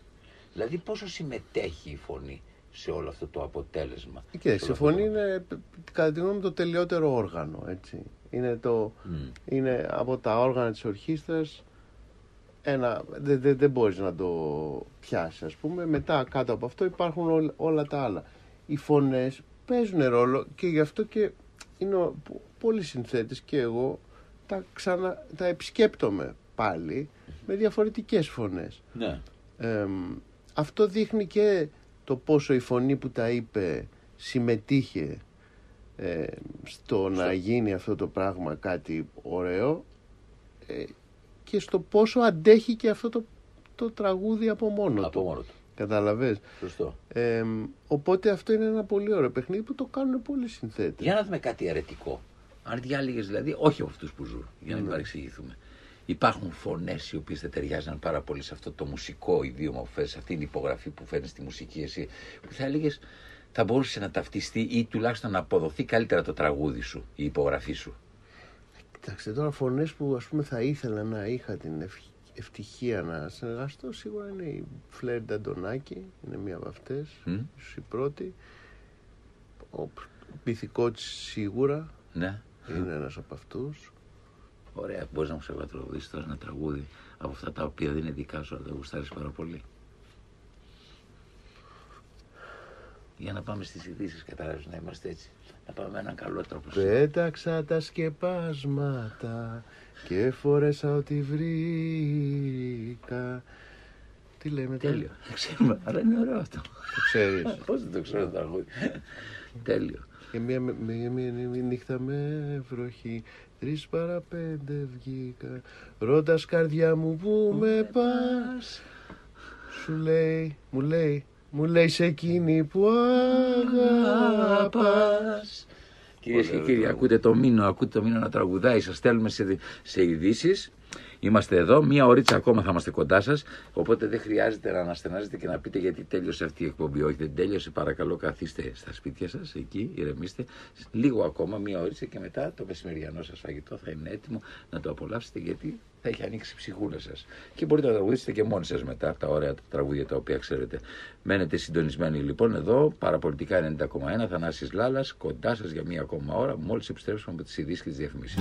Δηλαδή πόσο συμμετέχει η φωνή σε όλο αυτό το αποτέλεσμα. Κοίταξε, η φωνή είναι κατά τη γνώμη μου το τελειότερο όργανο, έτσι. Είναι, το, mm. είναι από τα όργανα της ορχήστρας, ένα, δεν δε, δε μπορείς να το πιάσεις, ας πούμε. Μετά κάτω από αυτό υπάρχουν ό, όλα τα άλλα. Οι φωνές παίζουν ρόλο και γι' αυτό και είναι πολλοί συνθέτες και εγώ τα, ξανα, τα επισκέπτομαι πάλι με διαφορετικές φωνές. Ναι. Ε, αυτό δείχνει και το πόσο η φωνή που τα είπε συμμετείχε ε, στο να γίνει αυτό το πράγμα κάτι ωραίο ε, και στο πόσο αντέχει και αυτό το, το τραγούδι από μόνο από του. Μόνο του. Καταλαβες. Σωστό. Ε, οπότε αυτό είναι ένα πολύ ωραίο παιχνίδι που το κάνουν πολλοί συνθέτες. Για να δούμε κάτι αρετικό. Αν διάλεγες δηλαδή, όχι από αυτούς που ζουν, για να μην παρεξηγηθούμε. Υπάρχουν φωνές οι οποίες δεν ταιριάζαν πάρα πολύ σε αυτό το μουσικό ιδίωμα που φέρνεις, αυτή την υπογραφή που φέρνεις στη μουσική εσύ, που θα έλεγες θα μπορούσε να ταυτιστεί ή τουλάχιστον να αποδοθεί καλύτερα το τραγούδι σου, η υπογραφή σου. Κοιτάξτε, τώρα φωνές που ας πούμε θα ήθελα να είχα την ευχή. Ευτυχία να συνεργαστώ σίγουρα είναι η Φλερ Νταντονάκη, είναι μία από αυτές, mm. η πρώτη. Ο Πυθικότσης σίγουρα ναι. είναι ένας από αυτούς. Ωραία, μπορείς να μου ξεβατροδίσεις τώρα ένα τραγούδι από αυτά τα οποία δεν είναι δικά σου, αλλά δεν γουστάρεις πάρα πολύ. Για να πάμε στις ειδήσεις, κατάλαβες, να είμαστε έτσι. Να πάμε με έναν καλό τρόπο. Πέταξα τα σκεπάσματα και φορέσα ό,τι βρήκα. Τι λέμε τώρα. Τέλειο. Δεν ξέρω, αλλά είναι ωραίο αυτό. Το ξέρεις. Πώς δεν το ξέρω το τραγούδι. Τέλειο. Και μια, μια, μια νύχτα με βροχή, τρεις παρά πέντε βγήκα. Ρώντας καρδιά μου που με πας. Σου λέει, μου λέει. Μου λέει σε εκείνη που αγαπάς. Κυρίες και κύριοι, ακούτε το Μίνο, ακούτε το Μίνο να τραγουδάει. Σας στέλνουμε σε, σε ειδήσεις. Είμαστε εδώ, μία ωρίτσα ακόμα θα είμαστε κοντά σας. Οπότε δεν χρειάζεται να αναστενάζετε και να πείτε γιατί τέλειωσε αυτή η εκπομπή. Όχι, δεν τέλειωσε. Παρακαλώ, καθίστε στα σπίτια σας, εκεί, ηρεμήστε. Λίγο ακόμα, μία ωρίτσα και μετά το μεσημεριανό σας φαγητό θα είναι έτοιμο να το απολαύσετε, γιατί θα έχει ανοίξει η ψυχούλα σας. Και μπορείτε να τραγουδήσετε και μόνοι σας μετά από τα ωραία τα τραγούδια τα οποία ξέρετε. Μένετε συντονισμένοι λοιπόν εδώ, Παραπολιτικά ενενήντα κόμμα ένα, Θανάσης Λάλλας, κοντά σας για μία ακόμα ώρα, μόλις επιστρέψουμε από τις ειδήσεις και τις διαφημίσεις.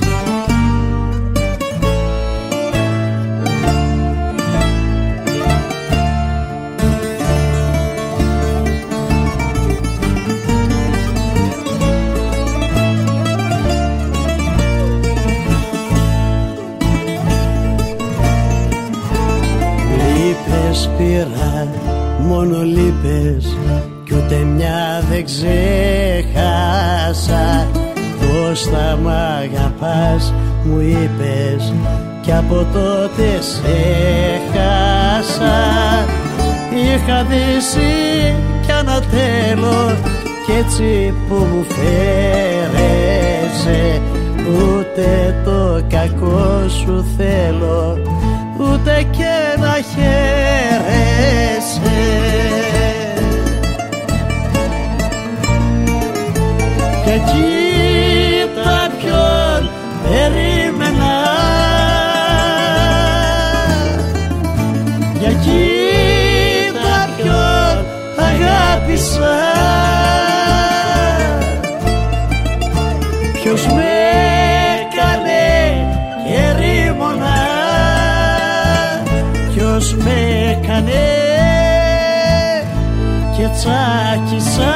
Πήρα μόνο λύπες κι ούτε μια δεν ξέχασα. Πώς θα μ' αγαπάς, μου είπες, κι από τότε σε χάσα. Είχα δείσει κι ένα τέλος κι έτσι που μου φέρεσαι, ούτε το κακό σου θέλω, ούτε και να χαίρεσαι. Και κοίτα ποιον περίμενα, για κοίτα ποιον αγάπησα, ποιος με έκανε ερήμονα, ποιος με έκανε και τσάκησα.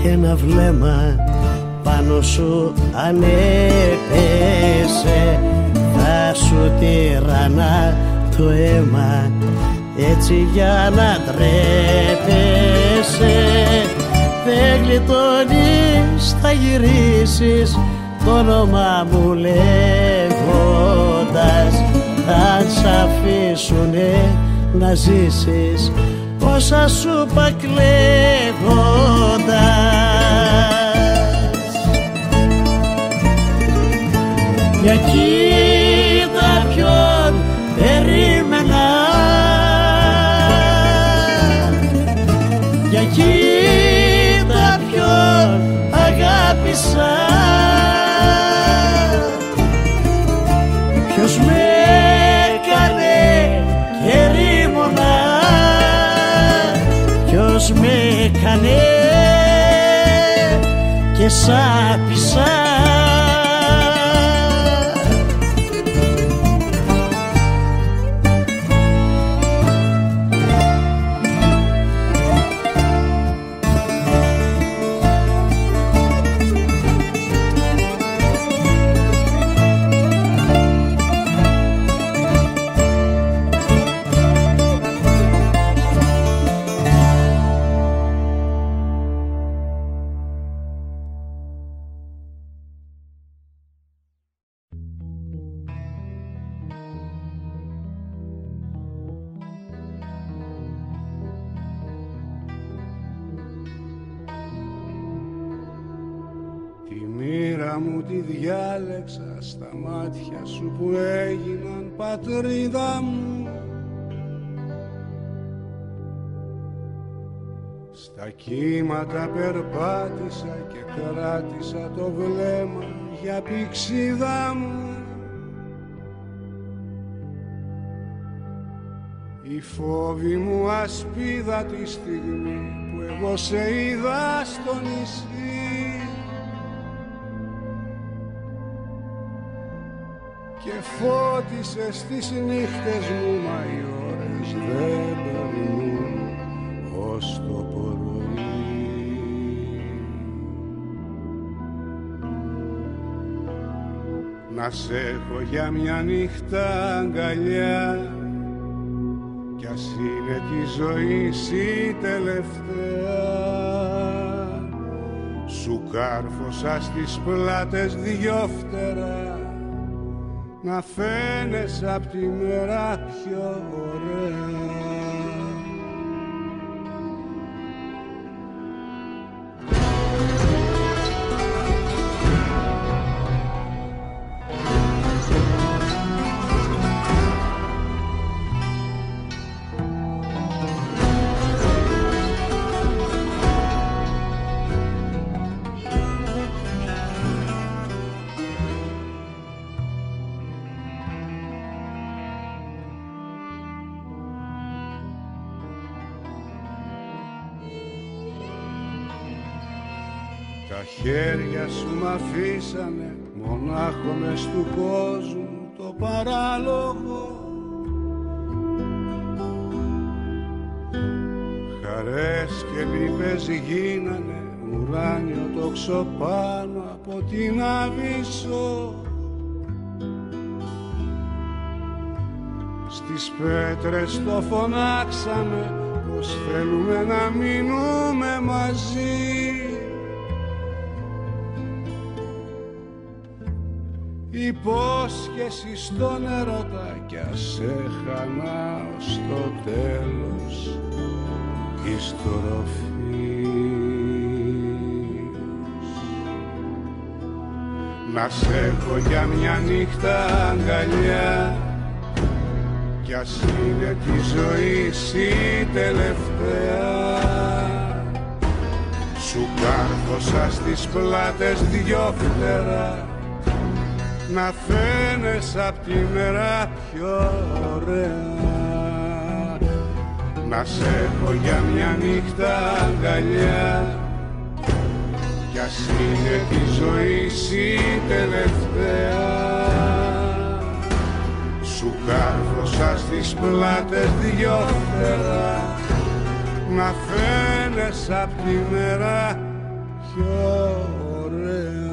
Κι ένα βλέμμα πάνω σου ανέπεσε, θα σου τυρανά το αίμα έτσι για να τρέπεσαι. Δεν γλιτώνεις, θα γυρίσεις το όνομα μου λέγοντας. Αν σ' αφήσουνε να ζήσεις όσα σου πακλεύοντας. Για κοίτα ποιον περίμενα, για κοίτα ποιον αγάπησα, ποιος με έκανε ερήμονα, ποιος με έκανε και σάπισα. Στα μάτια σου που έγιναν πατρίδα μου, στα κύματα περπάτησα και κράτησα το βλέμμα για πηξίδα μου. Η φόβη μου ασπίδα τη στιγμή που εγώ σε είδα στο νησί, και φώτισες τις νύχτες μου, μα οι ώρες δεν περνούν ως το πρωί. Να σ' έχω για μια νύχτα αγκαλιά κι κι ας είναι κι η ζωή η τελευταία, σου κάρφωσα στις πλάτες δυο φτερά, να φαίνεσαι απ' τη μέρα πιο ωραία. Χέρια σου μ' αφήσανε μονάχο μες του κόσμου το παράλογο. Χαρές και λύπες γίνανε ουράνιο τόξο πάνω από την Αβύσσο. Στις πέτρες το φωνάξαμε πως θέλουμε να μείνουμε μαζί. Υπόσχεση στον ερώτα κι ας έχανα στο τέλος η στροφή. Να σ' έχω για μια νύχτα αγκαλιά κι ας είναι τη ζωή η τελευταία, σου κάρφωσα στις πλάτες δυο φτερά, να φαίνεσαι απ' τη μέρα πιο ωραία. Να σ' έχω για μια νύχτα αγκαλιά κι ας είναι τη ζωής η τελευταία, σου κάρφωσα στις πλάτες δυο φτερά, να φαίνεσαι απ' τη μέρα πιο ωραία.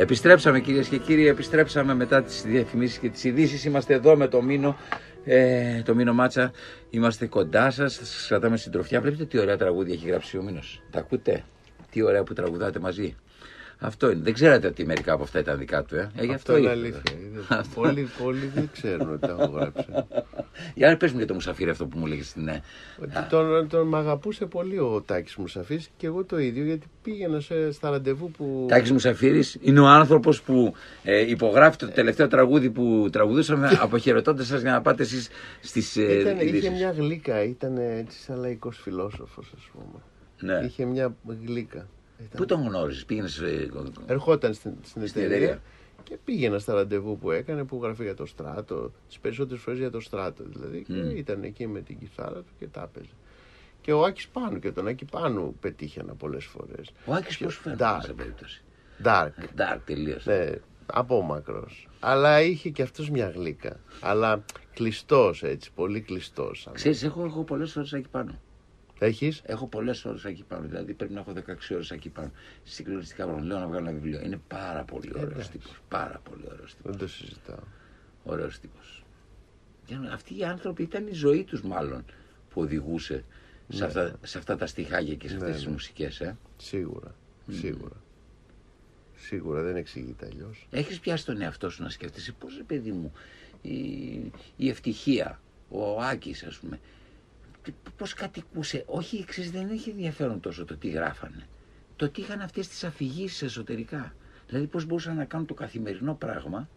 Επιστρέψαμε, κυρίες και κύριοι, επιστρέψαμε μετά τις διαφημίσεις και τις ειδήσεις. Είμαστε εδώ με το Μίνο, ε, το Μίνο Μάτσα. Είμαστε κοντά σας, σας κρατάμε συντροφιά. Βλέπετε τι ωραία τραγούδια έχει γράψει ο Μίνος. Τα ακούτε, τι ωραία που τραγουδάτε μαζί. Αυτό είναι. Δεν ξέρατε ότι μερικά από αυτά ήταν δικά του, ε. ε γι' αυτό, αυτό είναι αλήθεια. Πολλοί, πολλοί δεν ξέρουν ότι τα έχω γράψει. Για να πες μου για το Μουσαφίρι αυτό που μου λέγες. Ναι. Ότι τον, τον μ' αγαπούσε πολύ ο Τάκης Μουσαφίρι και εγώ το ίδιο, γιατί πήγαινα σε, στα ραντεβού που. Τάκης Μουσαφίρι είναι ο άνθρωπος που ε, υπογράφει το τελευταίο τραγούδι που τραγουδούσαμε, αποχαιρετώντας σας για να πάτε εσείς στις ειδήσεις. Ε, είχε μια γλύκα, ήταν έτσι σαν λαϊκός φιλόσοφος, ας πούμε. Ναι. Είχε μια γλύκα. Ήταν. Πού τον γνώριζες, πήγαινες. Ερχόταν στην, στην, στην εταιρεία, εταιρεία και πήγαινα στα ραντεβού που έκανε, που γράφει για το στράτο, τις περισσότερες φορές για το στράτο δηλαδή. Mm. Και ήταν εκεί με την κιθάρα του και τα έπαιζε. Και ο Άκης Πάνου, και τον Άκη Πάνου πετύχαινα πολλές φορές. Ο Άκης και... πώς φαίνεται σε περίπτωση. Dark. Dark τελείως. Ναι, απόμακρος. Αλλά είχε και αυτός μια γλύκα. Αλλά κλειστός έτσι, πολύ κλειστός. Αλλά... Ξέρεις, έχω, έχω πολλές φορές Άκη Πάνου. Έχεις? Έχω πολλές ώρες εκεί πάνω. Δηλαδή πρέπει να έχω δεκαέξι ώρες εκεί πάνω. Συγκλονιστικά πράγματα. Λέω να βγάλω ένα βιβλίο. Είναι πάρα πολύ ωραίος τύπος. Πάρα πολύ ωραίος τύπος. Δεν το συζητάω. Ωραίος τύπος. Αυτοί οι άνθρωποι ήταν η ζωή τους, μάλλον, που οδηγούσε σε, ναι, αυτά, σε αυτά τα στιχάγια και σε αυτές, ναι, τις μουσικές. Ε. Σίγουρα. Mm. Σίγουρα. Σίγουρα δεν εξηγείται αλλιώς. Έχεις πιάσει τον εαυτό σου να σκέφτεσαι πώς, παιδί μου, η, η ευτυχία, ο Άκης, ας πούμε. Πώς κατοικούσε, όχι, ξέρεις, δεν είχε ενδιαφέρον τόσο το τι γράφανε. Το τι είχαν αυτές τις αφηγήσεις εσωτερικά. Δηλαδή πώς μπορούσαν να κάνουν το καθημερινό πράγμα,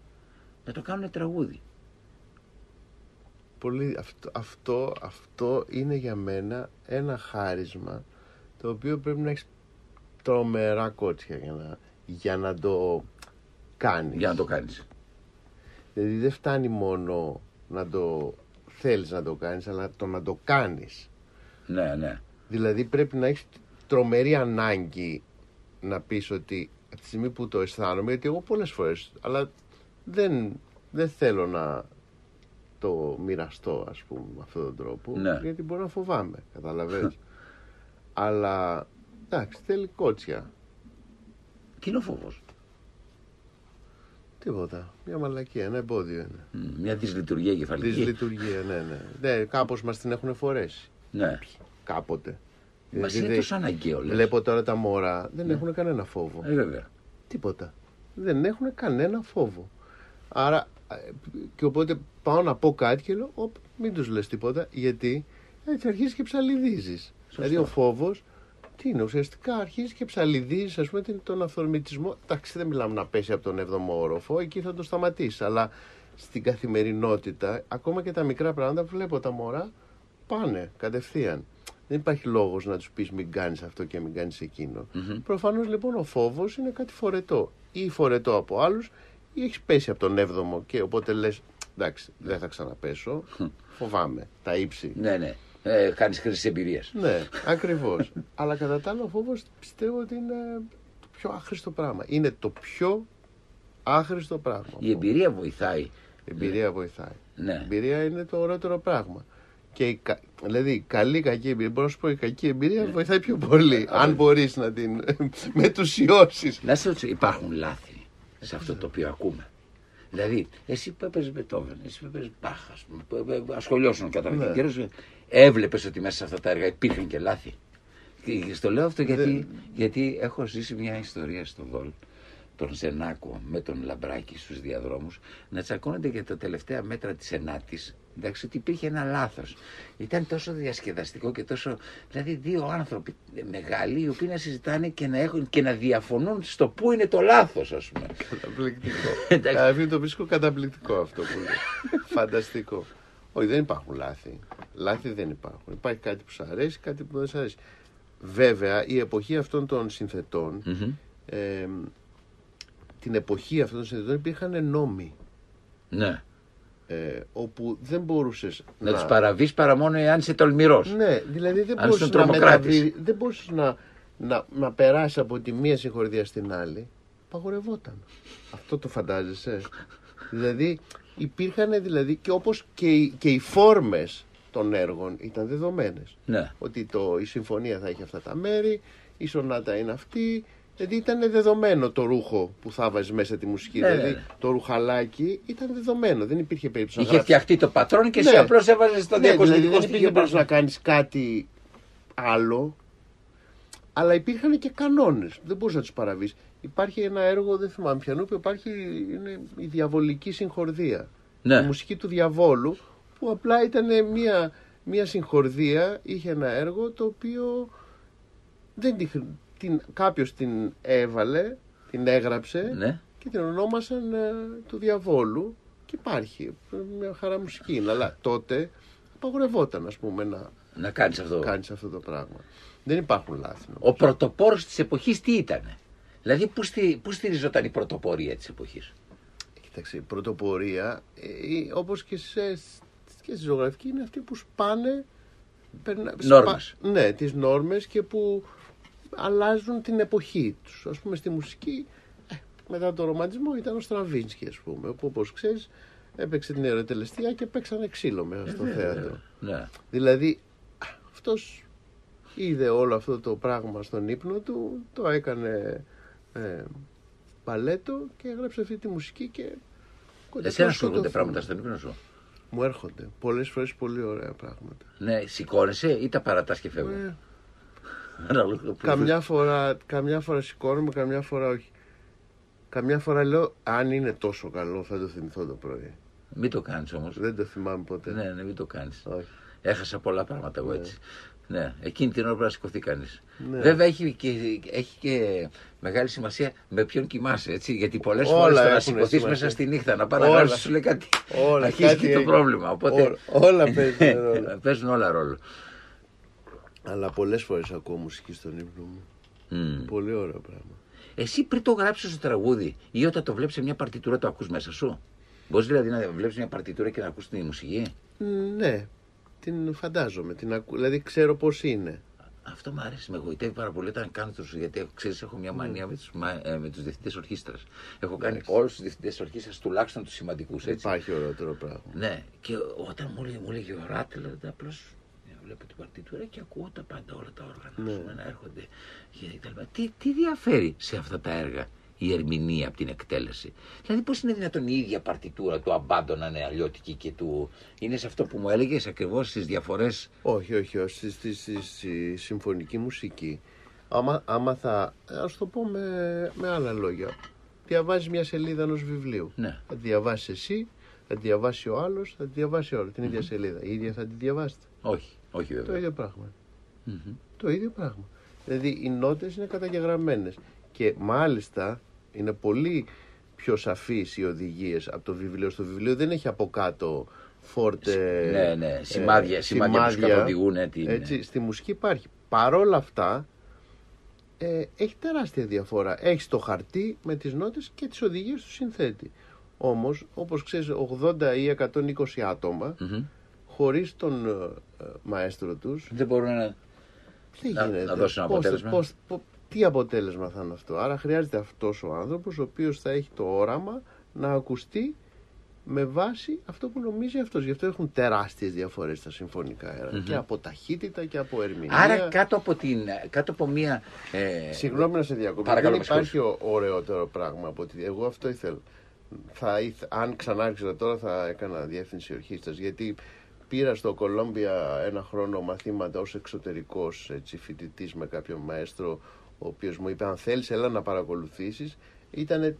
να το κάνουν τραγούδι. Πολύ, αυτό, αυτό, αυτό είναι για μένα ένα χάρισμα το οποίο πρέπει να έχεις τρομερά κότσια για να, για να το κάνεις. Για να το κάνεις. Δηλαδή δεν φτάνει μόνο να το... θέλεις να το κάνεις, αλλά το να το κάνεις. Ναι, ναι. Δηλαδή πρέπει να έχεις τρομερή ανάγκη να πεις ότι από τη στιγμή που το αισθάνομαι, γιατί εγώ πολλές φορές, αλλά δεν, δεν θέλω να το μοιραστώ, ας πούμε, με αυτόν τον τρόπο, ναι, γιατί μπορώ να φοβάμαι, καταλαβαίνεις. Αλλά, εντάξει, θέλει κότσια. Τι είναι ο φόβος? Τίποτα. Μια μαλακία, ένα εμπόδιο είναι. Μια δυσλειτουργία κεφαλική. Δυσλειτουργία, ναι, ναι. ναι κάπως μας την έχουν φορέσει. Ναι. Κάποτε. Μα δηλαδή, είναι τόσο αναγκαίο, λες. Βλέπω τώρα τα μωρά, δεν ναι. έχουν κανένα φόβο. Ε, βέβαια. Τίποτα. Δεν έχουν κανένα φόβο. Άρα, και οπότε πάω να πω κάτι και λέω, οπ, μην τους λες τίποτα, γιατί έτσι αρχίζεις και ψαλιδίζεις. Σωστό. Δηλαδή ο φόβος, τι είναι, ουσιαστικά αρχίζεις και ψαλιδίζεις, ας πούμε, τον αυθορμητισμό. Εντάξει, δεν μιλάμε να πέσει από τον έβδομο όροφο, εκεί θα το σταματήσεις. Αλλά στην καθημερινότητα, ακόμα και τα μικρά πράγματα που βλέπω τα μωρά, πάνε κατευθείαν. Δεν υπάρχει λόγος να τους πεις μην κάνεις αυτό και μην κάνεις εκείνο. Mm-hmm. Προφανώς λοιπόν ο φόβος είναι κάτι φορετό. Ή φορετό από άλλους, ή έχεις πέσει από τον έβδομο και οπότε λες, εντάξει, δεν θα ξαναπέσω, φοβάμαι, τα ύψη. Ναι, ναι, ε, κάνεις χρήση εμπειρίας. Ναι, ακριβώς. Αλλά κατά τα άλλα ο φόβος πιστεύω ότι είναι το πιο άχρηστο πράγμα. Είναι το πιο άχρηστο πράγμα. Η εμπειρία βοηθάει. Η εμπειρία ναι. βοηθάει. Ναι. Η εμπειρία είναι το ωραίτερο πράγμα. Και η, δηλαδή η καλή κακή εμπειρία, μπορώ να σου πω η κακή εμπειρία ναι. βοηθάει πιο πολύ, αν μπορείς να την μετουσιώσεις. Να σε ρωτήσω, υπάρχουν λάθη σε αυτό το οποίο ακούμε. Δηλαδή, εσύ που έπαιζες Μπετόβεν, εσύ που έπαιζες Μπάχ, ασχολιώσουν κατά ναι. καιρός, έβλεπες ότι μέσα σε αυτά τα έργα υπήρχαν και λάθη. Και στο λέω αυτό γιατί, ναι. γιατί έχω ζήσει μια ιστορία στον Βόλ, τον Ζενάκο με τον Λαμπράκη στους διαδρόμους, να τσακώνονται για τα τελευταία μέτρα της Ενάτης. Εντάξει, ότι υπήρχε ένα λάθος. Ήταν τόσο διασκεδαστικό και τόσο. Δηλαδή, δύο άνθρωποι μεγάλοι οι οποίοι να συζητάνε και να, έχουν, και να διαφωνούν στο πού είναι το λάθος, ας πούμε. Καταπληκτικό. Εντάξει. Το βρίσκω καταπληκτικό αυτό που λέω. Φανταστικό. Όχι, δεν υπάρχουν λάθη. Λάθη δεν υπάρχουν. Υπάρχει κάτι που σου αρέσει, κάτι που δεν σου αρέσει. Βέβαια, η εποχή αυτών των συνθετών, mm-hmm. ε, την εποχή αυτών των συνθετών υπήρχαν νόμοι. Ναι. Ε, όπου δεν μπορούσες να, να... τους παραβείς παρά μόνο εάν είσαι τολμηρός. Ναι, δηλαδή δεν μπορούσες να, μεταβεί... δεν μπορούσες να, να, να περάσεις από τη μία συγχορδία στην άλλη. Παγορευόταν. Αυτό το φαντάζεσαι? Δηλαδή υπήρχαν δηλαδή, και όπως και οι, και οι φόρμες των έργων ήταν δεδομένες. Ναι. Ότι το, η συμφωνία θα έχει αυτά τα μέρη, η σονάτα είναι αυτή. Δηλαδή ήταν δεδομένο το ρούχο που θα βάζεις μέσα τη μουσική. Ναι, δηλαδή ναι. το ρουχαλάκι ήταν δεδομένο. Δεν υπήρχε περίπτωση να. Είχε γράψεις. Φτιαχτεί το πατρόν και ναι. εσύ απλώς έβαζες το ναι, διακοσμητικό δηλαδή, στοιχείο. Δεν υπήρχε περίπτωση να κάνεις κάτι άλλο. Αλλά υπήρχαν και κανόνες. Δεν μπορούσες να τους παραβείς. Υπάρχει ένα έργο, δεν θυμάμαι ποιανού, που υπάρχει, είναι η διαβολική συγχορδία. Ναι. Η μουσική του διαβόλου, που απλά ήταν μια, μια συγχορδία, είχε ένα έργο το οποίο δεν τη. Την, κάποιος την έβαλε, την έγραψε ναι. και την ονόμασαν ε, του διαβόλου και υπάρχει μια χαρά μουσική είναι, αλλά τότε απαγορευόταν ας πούμε να, να κάνεις, αυτό. κάνεις αυτό το πράγμα. Δεν υπάρχουν λάθη. Νομίζω. Ο πρωτοπόρος της εποχής τι ήτανε? Δηλαδή πού στη, στηριζόταν η πρωτοπορία της εποχής? Κοίταξε, η πρωτοπορία ε, όπως και, σε, και στη ζωγραφική είναι αυτή που σπάνε νόρμες. Σπα, ναι, τις νόρμες και που αλλάζουν την εποχή τους. Ας πούμε στη μουσική, ε, μετά τον ρομαντισμό ήταν ο Στραβίνσκι, ας πούμε, που όπως ξέρεις έπαιξε την ιεροτελεστία και παίξανε ξύλο μέσα στο ε, θέατρο. Ναι, ναι. Δηλαδή, αυτός είδε όλο αυτό το πράγμα στον ύπνο του, το έκανε ε, παλέτο και έγραψε αυτή τη μουσική και κοντά στο σου έρχονται πράγματα στον ύπνο σου? Μου έρχονται. Πολλές φορές πολύ ωραία πράγματα. Ναι, σηκώνεσαι ή τα παρατάς και φεύγουν? Ε, Καμιά φορά, καμιά φορά σηκώνομαι, καμιά φορά όχι. Καμιά φορά λέω, αν είναι τόσο καλό θα το θυμηθώ το πρωί. Μην το κάνεις όμως. Δεν το θυμάμαι ποτέ. Ναι, ναι, μην το κάνεις. Όχι. Έχασα πολλά πράγματα εγώ έτσι. Ναι. Ναι. Εκείνη την ώρα πρέπει να σηκωθεί κανείς. Ναι. Βέβαια έχει και, έχει και μεγάλη σημασία με ποιον κοιμάσαι, έτσι. Γιατί πολλές φορές θα σηκωθείς μέσα στη νύχτα, να πάρεις να σου λέει κάτι. Όλα, αρχίζει κάτι και το πρόβλημα. Οπότε... Ό, όλα παίζουν ρόλο. Παίζουν όλα ρόλο. Αλλά πολλές φορές ακούω μουσική στον ύπνο μου. Mm. Πολύ ωραίο πράγμα. Εσύ πριν το γράψεις το τραγούδι ή όταν το βλέπεις σε μια παρτιτούρα το ακούς μέσα σου? Μπορείς δηλαδή να βλέπεις μια παρτιτούρα και να ακούς τη μουσική? Ναι, την φαντάζομαι. Την ακου... Δηλαδή ξέρω πώς είναι. Αυτό μου αρέσει, με εγωιτεύει πάρα πολύ όταν κάνω τους. Γιατί ξέρεις, έχω μια μανία με τους, με τους διευθυντές ορχήστρας. Έχω κάνει Άξι. όλους τους διευθυντές ορχήστρας, τουλάχιστον τους σημαντικούς. Έτσι. Υπάρχει ωραίο πράγμα. Ναι, και όταν μου έλεγε ο Ράτλερ, απλώς. Βλέπω την παρτιτούρα και ακούω τα πάντα, όλα τα όργανα ναι. να έρχονται. Τι, τι διαφέρει σε αυτά τα έργα η ερμηνεία από την εκτέλεση. Δηλαδή, πώς είναι δυνατόν η ίδια παρτιτούρα του Αμπάντο να είναι αλλιώτικη και του. Είναι σε αυτό που μου έλεγες ακριβώς στις διαφορές. Όχι, όχι, όχι. Στη, στη, στη, στη συμφωνική μουσική. Άμα, άμα θα. Ας το πω με, με άλλα λόγια. Διαβάζεις μια σελίδα ενός βιβλίου. Ναι. Θα τη διαβάσεις εσύ, θα τη διαβάσει ο άλλος, θα τη διαβάσει όλο. Την mm-hmm. ίδια σελίδα. Η ίδια θα τη διαβάσετε. Όχι, όχι βέβαια. Το ίδιο πράγμα. Mm-hmm. Το ίδιο πράγμα. Δηλαδή, οι νότες είναι καταγεγραμμένες. Και μάλιστα είναι πολύ πιο σαφείς οι οδηγίες από το βιβλίο. Στο βιβλίο δεν έχει από κάτω φόρτε. Ναι, ναι, σημάδια, ε, σημάδια, σημάδια που καθοδηγούν. Έτσι, στη μουσική υπάρχει. Παρόλα αυτά, ε, έχει τεράστια διαφορά. Έχει το χαρτί με τις νότες και τις οδηγίες του συνθέτη. Όμως, όπως ξέρεις, ογδόντα ή εκατόν είκοσι άτομα, mm-hmm. χωρίς τον ε, μαέστρο τους, δεν μπορούν να, να, να δώσουν αποτέλεσμα. Πώς, πώς, πώς, τι αποτέλεσμα θα είναι αυτό. Άρα χρειάζεται αυτός ο άνθρωπος ο οποίος θα έχει το όραμα να ακουστεί με βάση αυτό που νομίζει αυτός. Γι' αυτό έχουν τεράστιες διαφορές στα συμφωνικά έργα. Mm-hmm. Και από ταχύτητα και από ερμηνεία. Άρα κάτω από, την, κάτω από μία... Ε... Συγγνώμη να σε διακόπτω. Δεν υπάρχει ωραιότερο πράγμα από ότι εγώ αυτό ήθελα. Θα ήθε... Αν ξανάρχιζα τώρα θα έκανα διεύθυνση ορχήστρας, γιατί πήρα στο Κολόμπια ένα χρόνο μαθήματα ως εξωτερικός φοιτητής με κάποιον μαέστρο, ο οποίος μου είπε αν θέλεις έλα να παρακολουθήσεις. Ήταν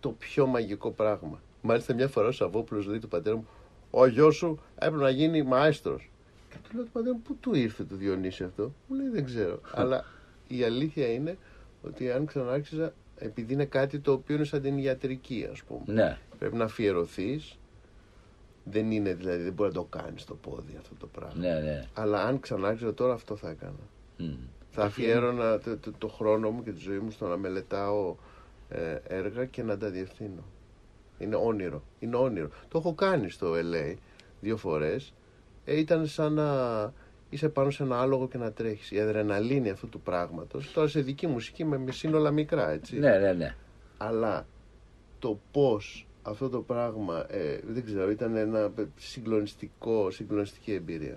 το πιο μαγικό πράγμα. Μάλιστα μια φορά ο Σαββόπουλος λέει του πατέρα μου, ο γιος σου έπρεπε να γίνει μαέστρος. Και του λέω του πατέρα μου, πού του ήρθε του Διονύση αυτό. Μου λέει δεν ξέρω. Αλλά η αλήθεια είναι ότι αν ξανάρχιζα, επειδή είναι κάτι το οποίο είναι σαν την ιατρική, ας πούμε. Ναι. Πρέπει να αφιερωθείς. Δεν είναι δηλαδή, δεν μπορεί να το κάνεις το πόδι αυτό το πράγμα. Ναι, ναι. Αλλά αν ξανάρχιζα τώρα αυτό θα έκανα. Mm. Θα αφιέρωνα το, το, το χρόνο μου και τη ζωή μου στο να μελετάω ε, έργα και να τα διευθύνω. Είναι όνειρο. Είναι όνειρο. Το έχω κάνει στο Ελ Έι δύο φορές. Ε, ήταν σαν να είσαι πάνω σε ένα άλογο και να τρέχεις. Η αδρεναλίνη αυτού του πράγματος. Τώρα σε δική μουσική με σύνολα μικρά, έτσι. Ναι, ναι, ναι. Αλλά το πώς αυτό το πράγμα, ε, δεν ξέρω, ήταν ένα συγκλονιστικό, συγκλονιστική εμπειρία.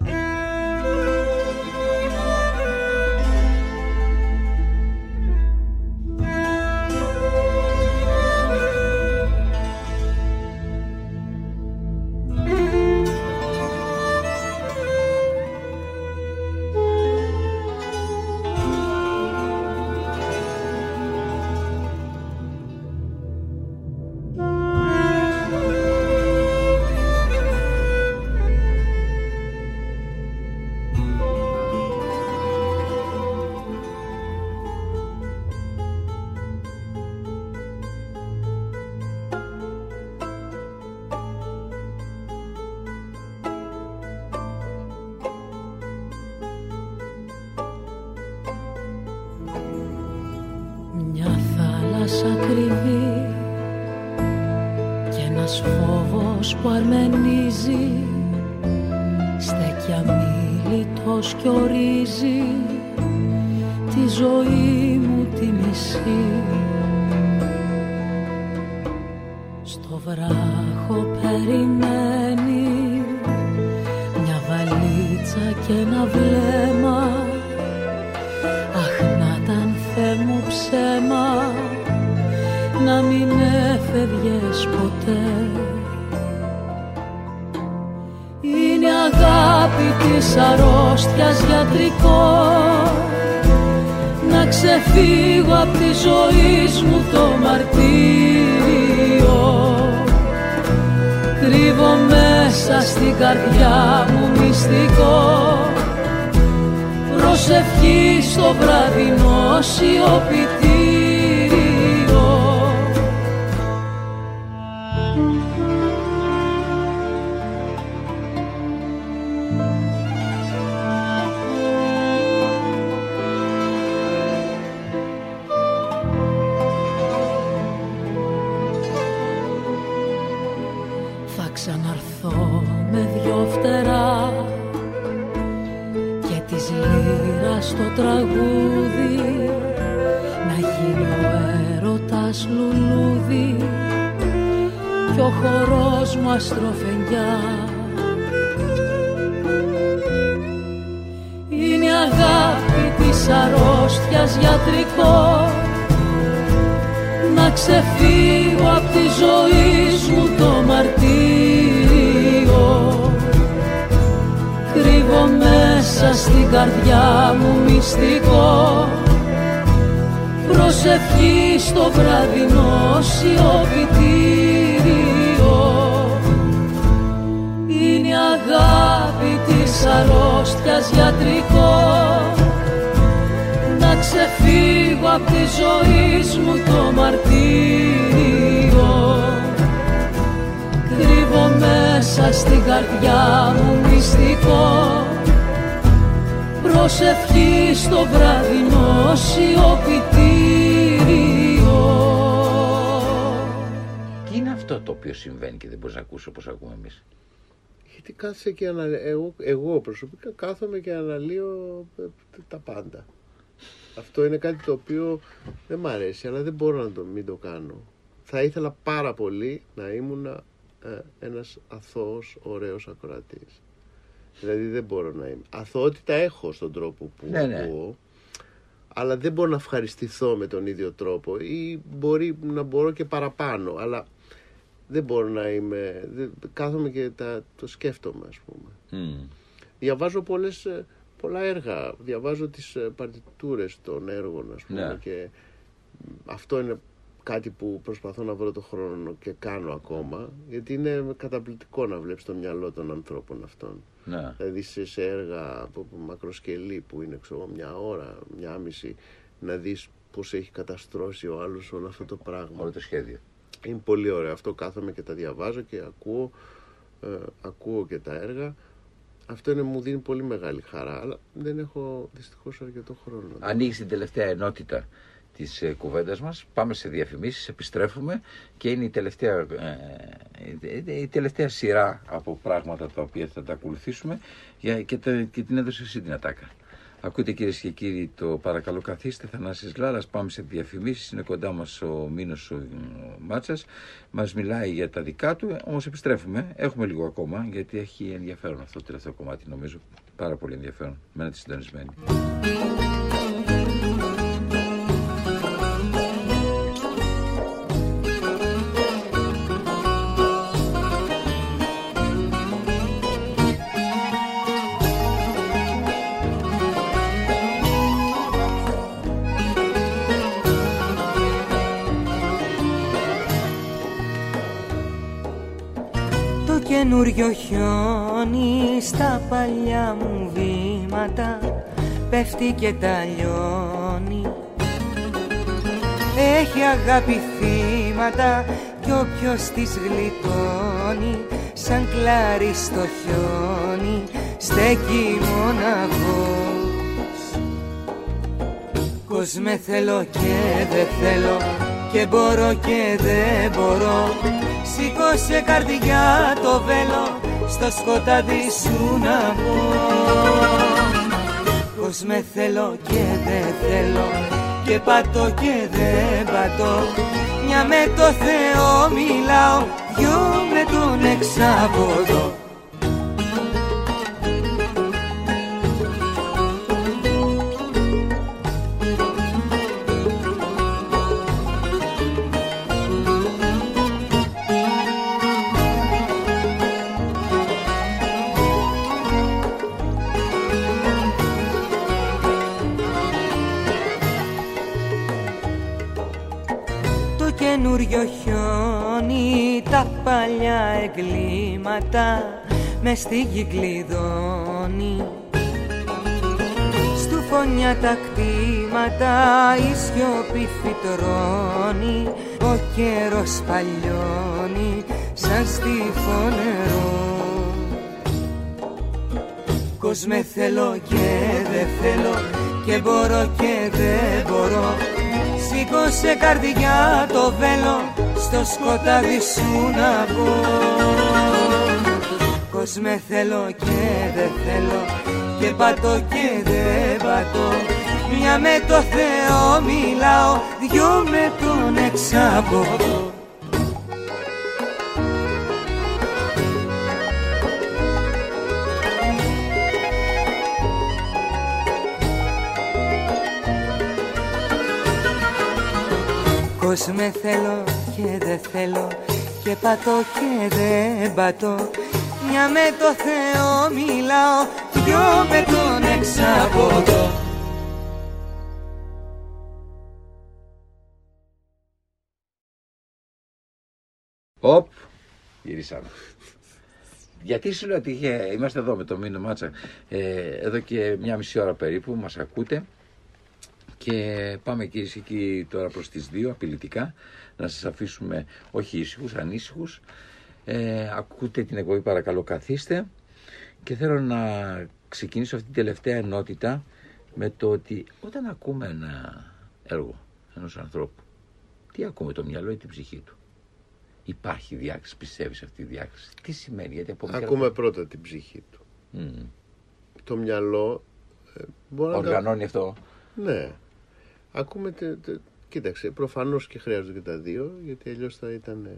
Να ξεφύγω απ' τη ζωή μου το μαρτύριο. Κρύβω μέσα στην καρδιά μου μυστικό, προσευχή στο βραδινό σιωπητήριο. Είναι αγάπη της αρρώστιας γιατρικό, να ξεφύγω απ' τη ζωή μου το μαρτύριο. Κρύβω μέσα στην καρδιά μου μυστικό, προσευχή στο βραδινό σιωπητήριο. Και είναι αυτό το οποίο συμβαίνει και δεν μπορείς να ακούσεις όπως ακούμε εμείς. Γιατί κάθεσαι και αναλύω, εγώ, εγώ προσωπικά κάθομαι και αναλύω τα πάντα. Αυτό είναι κάτι το οποίο δεν μ' αρέσει, αλλά δεν μπορώ να το μην το κάνω. Θα ήθελα πάρα πολύ να ήμουν ε, ένας αθώος, ωραίος ακροατής. Δηλαδή δεν μπορώ να είμαι. Αθωότητα έχω στον τρόπο που ναι, ναι. ακούω, αλλά δεν μπορώ να ευχαριστηθώ με τον ίδιο τρόπο ή μπορεί να μπορώ και παραπάνω, αλλά δεν μπορώ να είμαι. Δεν, κάθομαι και τα, το σκέφτομαι, ας πούμε. Mm. Διαβάζω πολλές, πολλά έργα. Διαβάζω τις παρτιτούρες των έργων, ας πούμε, ναι. και αυτό είναι κάτι που προσπαθώ να βρω το χρόνο και κάνω ακόμα, γιατί είναι καταπληκτικό να βλέπεις το μυαλό των ανθρώπων αυτών. Ναι. Δηλαδή σε έργα μακροσκελή που είναι ξέρω, μια ώρα, μια μισή, να δεις πώς έχει καταστρώσει ο άλλος όλο αυτό το πράγμα. Όλο το σχέδιο. Είναι πολύ ωραίο. Αυτό κάθομαι και τα διαβάζω και ακούω, ε, ακούω και τα έργα. Αυτό είναι, μου δίνει πολύ μεγάλη χαρά, αλλά δεν έχω δυστυχώς αρκετό χρόνο. Ανοίγεις την τελευταία ενότητα της ε, κουβέντας μας, πάμε σε διαφημίσεις, επιστρέφουμε και είναι η τελευταία, ε, η τελευταία σειρά από πράγματα τα οποία θα τα ακολουθήσουμε για, και, τα, και την έδωσε εσύ την ατάκα. Ακούτε κυρίες και κύριοι το παρακαλώ καθίστε, Θανάσης Λάρας, πάμε σε διαφημίσεις, είναι κοντά μας ο Μίνος ο Μάτσας, μας μιλάει για τα δικά του, όμως επιστρέφουμε, έχουμε λίγο ακόμα γιατί έχει ενδιαφέρον αυτό το τελευταίο κομμάτι, νομίζω πάρα πολύ ενδιαφέρον, μένετε συντονισμένοι. Καινούριο χιόνι στα παλιά μου βήματα πέφτει και τα λιώνει. Έχει αγάπη θύματα κι όποιος τις γλιτώνει σαν κλάρι στο χιόνι στέκει μοναχός. Πως με θέλω και δεν θέλω και μπορώ και δεν μπορώ, σήκωσε καρδιά το βέλο στο σκοτάδι σου να μπω. Πως με θέλω και δεν θέλω και πατώ και δεν πατώ, μια με το Θεό μιλάω, δυο με τον εξάποδο. Παλιά εγκλήματα μες στη γη κλειδώνει. Στου φωνιά τα κτήματα η σιωπή φυτρώνει, ο καιρός παλιώνει σαν στιβό νερό. Πως με θέλω και δεν θέλω και μπορώ και δεν μπορώ, σήκωσε καρδιά το βέλο στο σκοτάδι σου να μπω. Πως με θέλω και δεν θέλω και πατώ και δεν πατώ, μια με το Θεό μιλάω, δυο με τον εξαποδό. Πως με θέλω και δεν θέλω και πατώ και δεν πατώ. Μια με το Θεό μιλάω, δυο με τον εξαποδώ. Οπ, γυρίσαμε. Γιατί σου λέω ότι είμαστε εδώ με τον Μίνο Μάτσα εδώ και μια μισή ώρα περίπου, μας ακούτε. Και πάμε κύριε εκεί τώρα προς τις δύο απειλητικά, να σας αφήσουμε όχι ήσυχους, ανήσυχους. Ε, ακούτε την εκπομπή, παρακαλώ καθίστε. Και θέλω να ξεκινήσω αυτή την τελευταία ενότητα με το ότι όταν ακούμε ένα έργο ενός ανθρώπου, τι ακούμε, το μυαλό ή την ψυχή του? Υπάρχει διάκριση, πιστεύεις αυτή τη διάκριση? Τι σημαίνει, γιατί από μικρά... Ακούμε πρώτα την ψυχή του. Mm. Το μυαλό... Ε, οργανώνει τα... αυτό. Ναι. Ακούμε, τε, τε, κοίταξε, προφανώς και χρειάζονται και τα δύο, γιατί αλλιώς θα ήταν...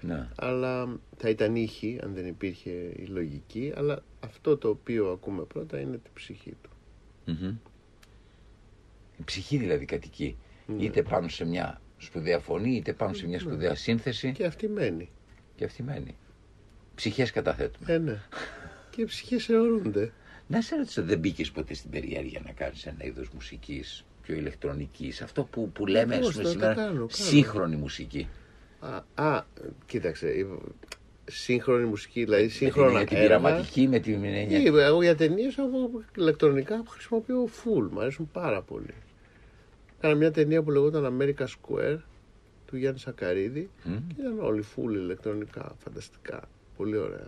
Να. Αλλά θα ήταν ήχη, αν δεν υπήρχε η λογική, αλλά αυτό το οποίο ακούμε πρώτα είναι την ψυχή του. Mm-hmm. Η ψυχή δηλαδή κατοικεί, ναι, είτε πάνω σε μια σπουδαία φωνή, είτε πάνω σε μια σπουδαία, ναι, σύνθεση. Και αυτή μένει. Και αυτή μένει. Ψυχές καταθέτουμε. Ε, ναι. Και ψυχές αιωρούνται. Να σε ρωτήσω, δεν μπήκες ποτέ στην περιέργεια να κάνεις ένα είδος μουσικής πιο ηλεκτρονικής, αυτό που, που λέμε πώς, σήμερα, σήμερα κάνω, κάνω. σύγχρονη μουσική? Α, α, κοίταξε, σύγχρονη μουσική, δηλαδή σύγχρονα με την πειραματική, με την μηνένια. Εγώ για ταινίες, ηλεκτρονικά χρησιμοποιώ full, μου αρέσουν πάρα πολύ. Κάνα μια ταινία που λεγόταν America Square του Γιάννη Σακαρίδη mm. και ήταν όλοι full ηλεκτρονικά, φανταστικά, πολύ ωραία.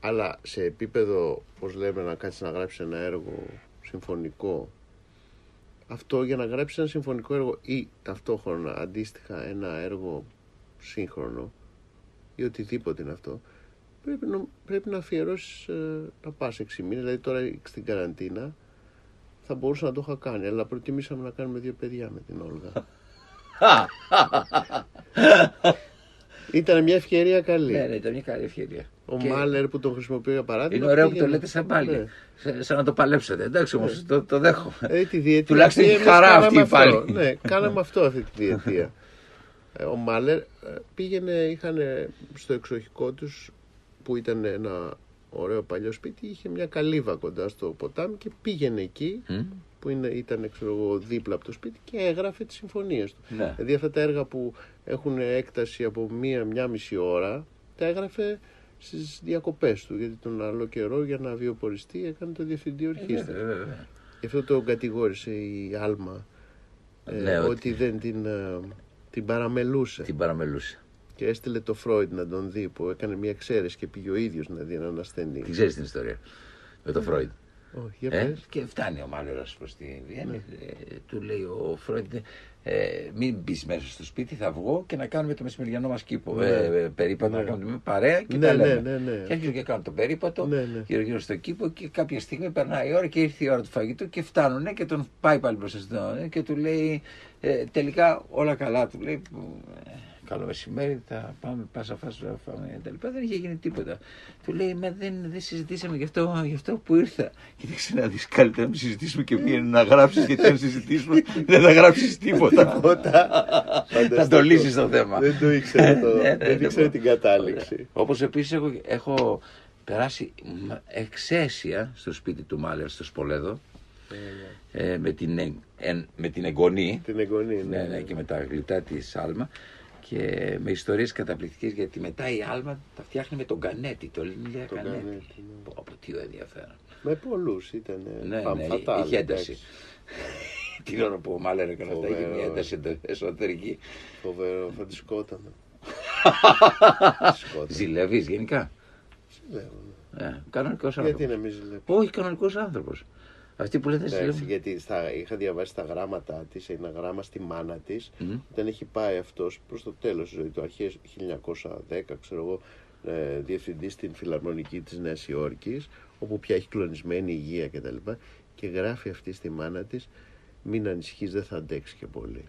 Αλλά σε επίπεδο, πώς λέμε, να κάτσεις να γράψεις ένα έργο συμφωνικό, αυτό για να γράψεις ένα συμφωνικό έργο ή ταυτόχρονα αντίστοιχα ένα έργο σύγχρονο ή οτιδήποτε είναι αυτό, πρέπει, νο, πρέπει να αφιερώσεις ε, να πας έξι μήνες, δηλαδή τώρα στην καραντίνα θα μπορούσα να το είχα κάνει, αλλά προτιμήσαμε να κάνουμε δύο παιδιά με την Όλγα. Ήταν μια ευκαιρία καλή. Ναι, ναι, ήταν μια καλή ευκαιρία. Ο και... Μάλερ που τον χρησιμοποιώ για παράδειγμα. Είναι ωραίο που το λέτε σαν πάλι. Ναι. Σαν να το παλέψετε. Εντάξει όμως, ναι, το, το δέχομαι. Ε, τη διετία, τουλάχιστον έχει χαρά αυτή η πάλι. Ναι, κάναμε αυτό αυτή τη διετία. Ο Μάλερ πήγαινε, είχαν στο εξοχικό τους που ήταν ένα ωραίο παλιό σπίτι, είχε μια καλύβα κοντά στο ποτάμι και πήγαινε εκεί mm. που είναι, ήταν ξέρω, δίπλα από το σπίτι και έγραφε τις συμφωνίες του. Ναι. Δηλαδή αυτά τα έργα που έχουν έκταση από μία, μία μισή ώρα, τα έγραφε στις διακοπές του, γιατί τον άλλο καιρό για να βιοποριστεί έκανε το διευθυντή ορχήστρα. Ε, Γι' αυτό το κατηγόρησε η Άλμα, ε, ναι, ότι... ότι δεν την, την παραμελούσε. Την παραμελούσε. Και έστειλε το Φρόιντ να τον δει, που έκανε μια εξαίρεση και πήγε ο ίδιος να δει έναν ασθενή. Την ξέρεις την ιστορία με τον Φρόιντ? Όχι, ε, και φτάνει ο Μάλερας προς τη Βιέννη, ναι, ε, του λέει ο Φρόιντ, ε, μην μπεις μέσα στο σπίτι, θα βγω και να κάνουμε το μεσημεριανό μας κήπο, ναι, ε, περίπατο, ναι, να κάνουμε παρέα και ναι, τα λέμε. Ναι, ναι, ναι. Και έρχεται και κάνω τον περίπατο, ναι, ναι, γύρω γύρω στο κήπο και κάποια στιγμή περνάει η ώρα και ήρθε η ώρα του φαγητού και φτάνουνε και τον πάει πάλι μπροστά στον και του λέει ε, τελικά όλα καλά, του λέει καλό μεσημέρι, θα πάμε, πάσα φάσου, φάμε τα λοιπά. Δεν είχε γίνει τίποτα. Του λέει, μα δεν, δεν συζητήσαμε γι' αυτό, γι' αυτό που ήρθα. Κοίταξε να δεις, καλύτερα να μην συζητήσουμε και μία να γράψεις, γιατί αν συζητήσουμε δεν θα γράψεις τίποτα. Θα το λύσεις το θέμα. Δεν το ήξερε το, δεν ήξερε την κατάληξη. Όπως επίσης έχω, έχω περάσει εξαίσια στο σπίτι του Μάλερ, στο Σπολέδο, ε, με, την, ε, με την εγγονή, την εγγονή ναι, ναι, ναι, και με τα γλυπτά της Άλμα. Και με ιστορίες καταπληκτικές, γιατί μετά η Άλμα τα φτιάχνει με τον Κανέτη, το Λίμιλια Κανέτη. Ναι. Από τι ενδιαφέρον. Με πολλούς ήταν. Ναι, ναι, είχε ένταση. Την ώρα που ο Μάλερ έκανε αυτά, είχε μια ένταση εσωτερική. Φοβερό, θα τη σκότανε. Ζηλεύεις γενικά? Ζηλεύω. Κανονικός άνθρωπος. Γιατί να μην ζηλεύει? Όχι, κανονικός άνθρωπος. Αυτή που λέτε, ναι, γιατί στα, είχα διαβάσει τα γράμματα της, ένα γράμμα στη μάνα της, mm-hmm. όταν έχει πάει αυτός προς το τέλος της ζωής του, αρχές χίλια εννιακόσια δέκα, ξέρω εγώ, ε, διευθυντής στην Φιλαρμονική της Νέας Υόρκης, όπου πια έχει κλονισμένη υγεία κτλ. Και, και γράφει αυτή στη μάνα της, μην ανησυχείς, δεν θα αντέξει και πολύ.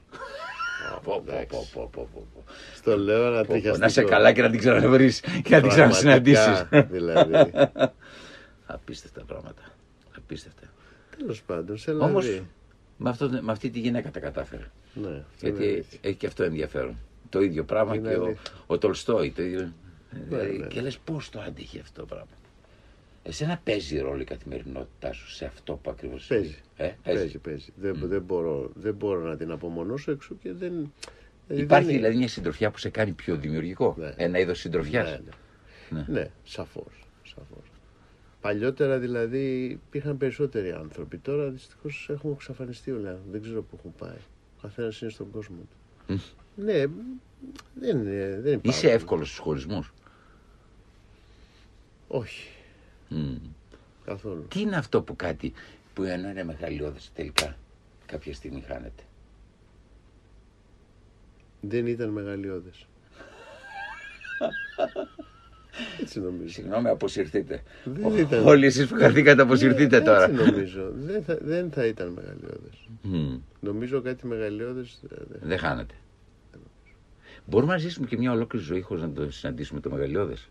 Στο λέω να τριχιαστεί. Να είσαι καλά και να την ξαναβρεις και να την ξανασυναντήσεις. Δηλαδή. Απίστευτα πράγματα. Απίστευτα. Τέλος πάντων, σε λαβή. Όμως με, αυτό, με αυτή τη γυναίκα τα κατάφερε. Ναι, γιατί έχει και αυτό ενδιαφέρον. Το ίδιο πράγμα είναι και ο, ο Τολστόι. Το ίδιο... ναι, ναι. Και λες πώς το άντυχε αυτό το πράγμα. Εσένα παίζει ρόλο η καθημερινότητά σου σε αυτό που ακριβώς. Παίζει. Ε, παίζει. παίζει, παίζει. Δεν, mm. δεν, μπορώ, δεν μπορώ να την απομονώσω έξω και δεν. Υπάρχει δεν... δηλαδή μια συντροφιά που σε κάνει πιο δημιουργικό. Ναι. Ένα είδος συντροφιάς. Ναι, ναι. ναι. ναι σαφώς, σαφώς. Παλιότερα δηλαδή υπήρχαν περισσότεροι άνθρωποι. Τώρα δυστυχώς έχουμε εξαφανιστεί όλα. Δεν ξέρω πού έχουν πάει. Ο καθένας είναι στον κόσμο του. Mm. Ναι, δεν, είναι, δεν υπάρχει. Είσαι εύκολος στους χωρισμούς? Όχι. Mm. Καθόλου. Τι είναι αυτό που κάτι που ενώ είναι μεγαλειώδες τελικά κάποια στιγμή χάνεται? Δεν ήταν μεγαλειώδες. Έτσι νομίζω. Συγγνώμη, αποσυρθείτε. Ο, ήταν... Όλοι εσείς που χαθήκατε, αποσυρθείτε τώρα. Έτσι νομίζω. Δεν θα, δεν θα ήταν μεγαλειώδες. Mm. Νομίζω κάτι μεγαλειώδες δεν, δεν χάνεται. Δεν μπορούμε να ζήσουμε και μια ολόκληρη ζωή χωρίς να το συναντήσουμε το μεγαλειώδες?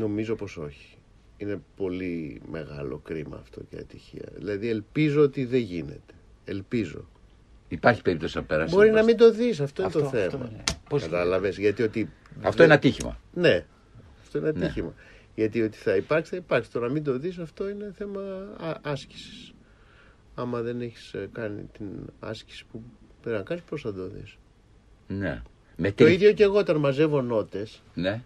Νομίζω πως όχι. Είναι πολύ μεγάλο κρίμα αυτό και ατυχία. Δηλαδή ελπίζω ότι δεν γίνεται. Ελπίζω. Υπάρχει περίπτωση να περάσει. Μπορεί να μην το δεις, αυτό, αυτό είναι το αυτό, θέμα. Ναι. Κατάλαβες, γιατί ότι... Αυτό δεν... είναι ατύχημα. Ναι, αυτό είναι ατύχημα. Ναι. Γιατί ότι θα υπάρξει, θα υπάρξει. Το να μην το δεις, αυτό είναι θέμα άσκησης. Άμα δεν έχεις κάνει την άσκηση που πρέπει να κάνεις, πώς θα το δεις? Ναι. Με το τι... ίδιο και εγώ όταν μαζεύω νότες. Ναι.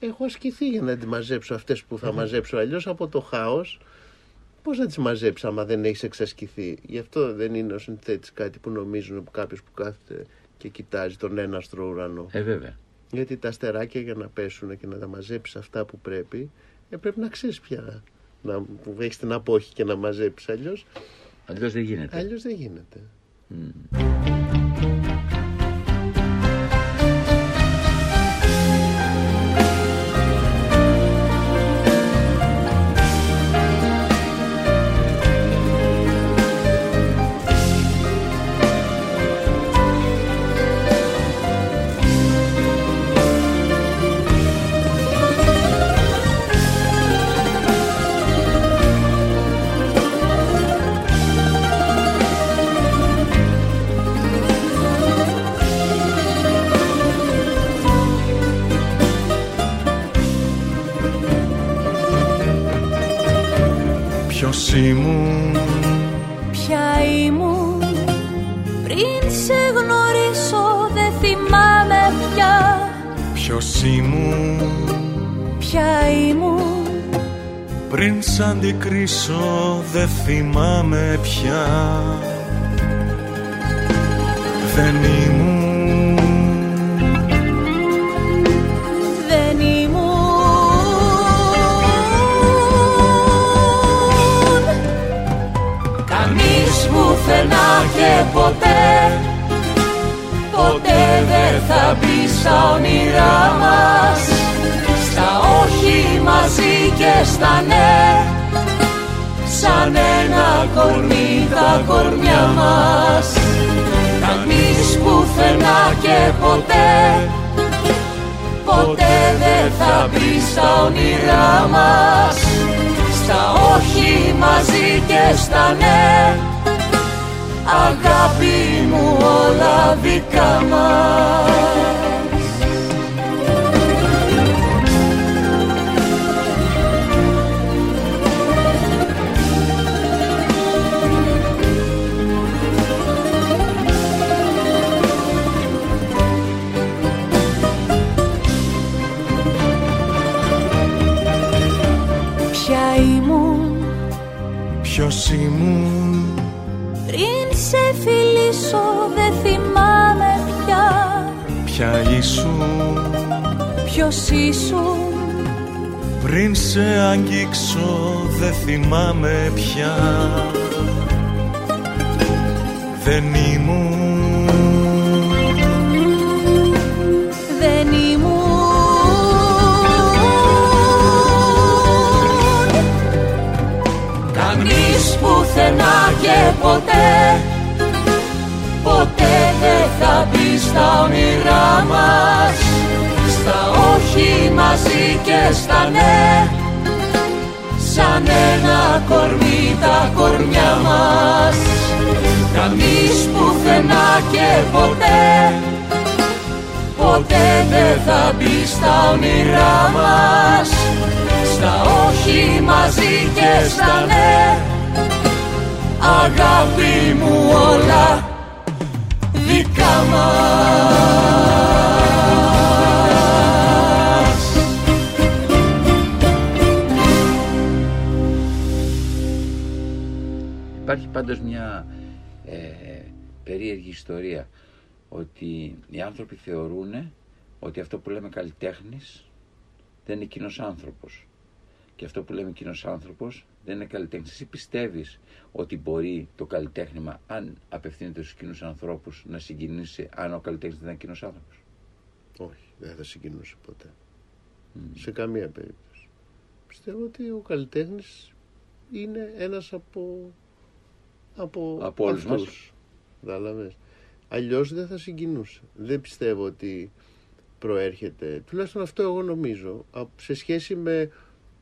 Έχω ασκηθεί για να τις μαζέψω αυτές που θα mm-hmm. μαζέψω. Αλλιώς από το χάος, πώς να τις μαζέψεις άμα δεν έχεις εξασκηθεί? Γι' αυτό δεν είναι ο συνθέτης κάτι που νομίζουν από κάποιος που κάθεται και κοιτάζει τον έναστρο ουρανό. Ε, βέβαια. Γιατί τα αστεράκια για να πέσουν και να τα μαζέψεις αυτά που πρέπει, ε, πρέπει να ξέρεις πια να έχεις την απόχη και να μαζέψεις. Αλλιώς, αλλιώς δεν γίνεται. Αλλιώς δεν γίνεται. Mm. Ήμουν. Ποια ήμουν πριν σε γνωρίσω, δεν θυμάμαι πια. Ποιος ήμουν? Ποια ήμουν πριν σ' αντικρίσω, δεν θυμάμαι πια. Δεν ήμουν. Δεν ήμουν. Πουθενά και ποτέ, ποτέ δεν θα μπει στα όνειρά μας. Στα όχι μαζί και στα ναι, σαν ένα κορμί τα κορμιά μας. Κανείς πουθενά και ποτέ, ποτέ δεν θα μπει στα όνειρά μας. Στα όχι μαζί και στα ναι, αγάπη μου όλα δικά μας. Ποια ήμουν? Ποιος ήμουν? Πριν σε φιλήσω δεν θυμάμαι πια. Ποια ήσουν? Ποιος ήσουν? Πριν σε αγγίξω δεν θυμάμαι πια. Δεν ήμουν. Δεν ήμουν. Κανείς πουθενά και ποτέ, ποτέ δεν θα μπει στα όνειρά μας. Στα όχι μαζί και στα ναι, σαν ένα κορμί τα κορμιά μας. Καμίς πουθενά και ποτέ, ποτέ δεν θα μπει στα όνειρά μας. Στα όχι μαζί και στα ναι, αγάπη μου όλα δικά μας. Υπάρχει πάντως μια ε, περίεργη ιστορία ότι οι άνθρωποι θεωρούν ότι αυτό που λέμε καλλιτέχνης δεν είναι εκείνος άνθρωπος. Και αυτό που λέμε κοινός άνθρωπος δεν είναι καλλιτέχνης. Εσύ πιστεύεις ότι μπορεί το καλλιτέχνημα, αν απευθύνεται στους κοινούς ανθρώπους, να συγκινήσει, αν ο καλλιτέχνης δεν είναι κοινός άνθρωπος? Όχι, δεν θα συγκινούσε ποτέ. Mm. Σε καμία περίπτωση. Πιστεύω ότι ο καλλιτέχνης είναι ένας από, από, από όλους μας. Δάλαβες. Αλλιώς δεν θα συγκινούσε. Δεν πιστεύω ότι προέρχεται, τουλάχιστον αυτό εγώ νομίζω, σε σχέση με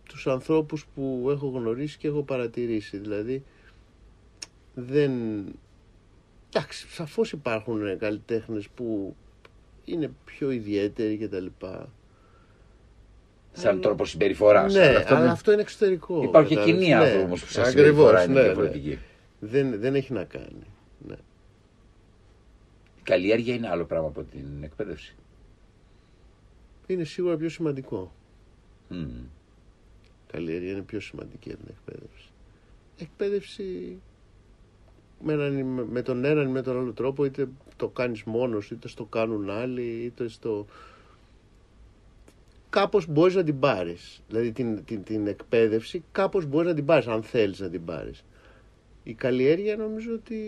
τους ανθρώπους που έχω γνωρίσει και έχω παρατηρήσει. Δηλαδή, δεν... εντάξει, σαφώς υπάρχουν καλλιτέχνες που είναι πιο ιδιαίτεροι και τα λοιπά. Σαν αλλά... τρόπο συμπεριφοράς. Ναι, αλλά αυτό, αλλά αυτό είναι εξωτερικό. Υπάρχουν και κοινοί άνθρωποι όμως που σαν συμπεριφορά είναι διαφορετική. Ναι. Δεν, δεν έχει να κάνει. Ναι. Η καλλιέργεια είναι άλλο πράγμα από την εκπαίδευση. Είναι σίγουρα πιο σημαντικό. Mm. Καλλιέργεια είναι πιο σημαντική από την εκπαίδευση. Εκπαίδευση με, έναν, με τον έναν ή με τον άλλο τρόπο, είτε το κάνεις μόνος, είτε στο κάνουν άλλοι, είτε στο... κάπως μπορείς να την πάρεις. Δηλαδή την, την, την εκπαίδευση κάπως μπορείς να την πάρεις, αν θέλεις να την πάρεις. Η καλλιέργεια νομίζω ότι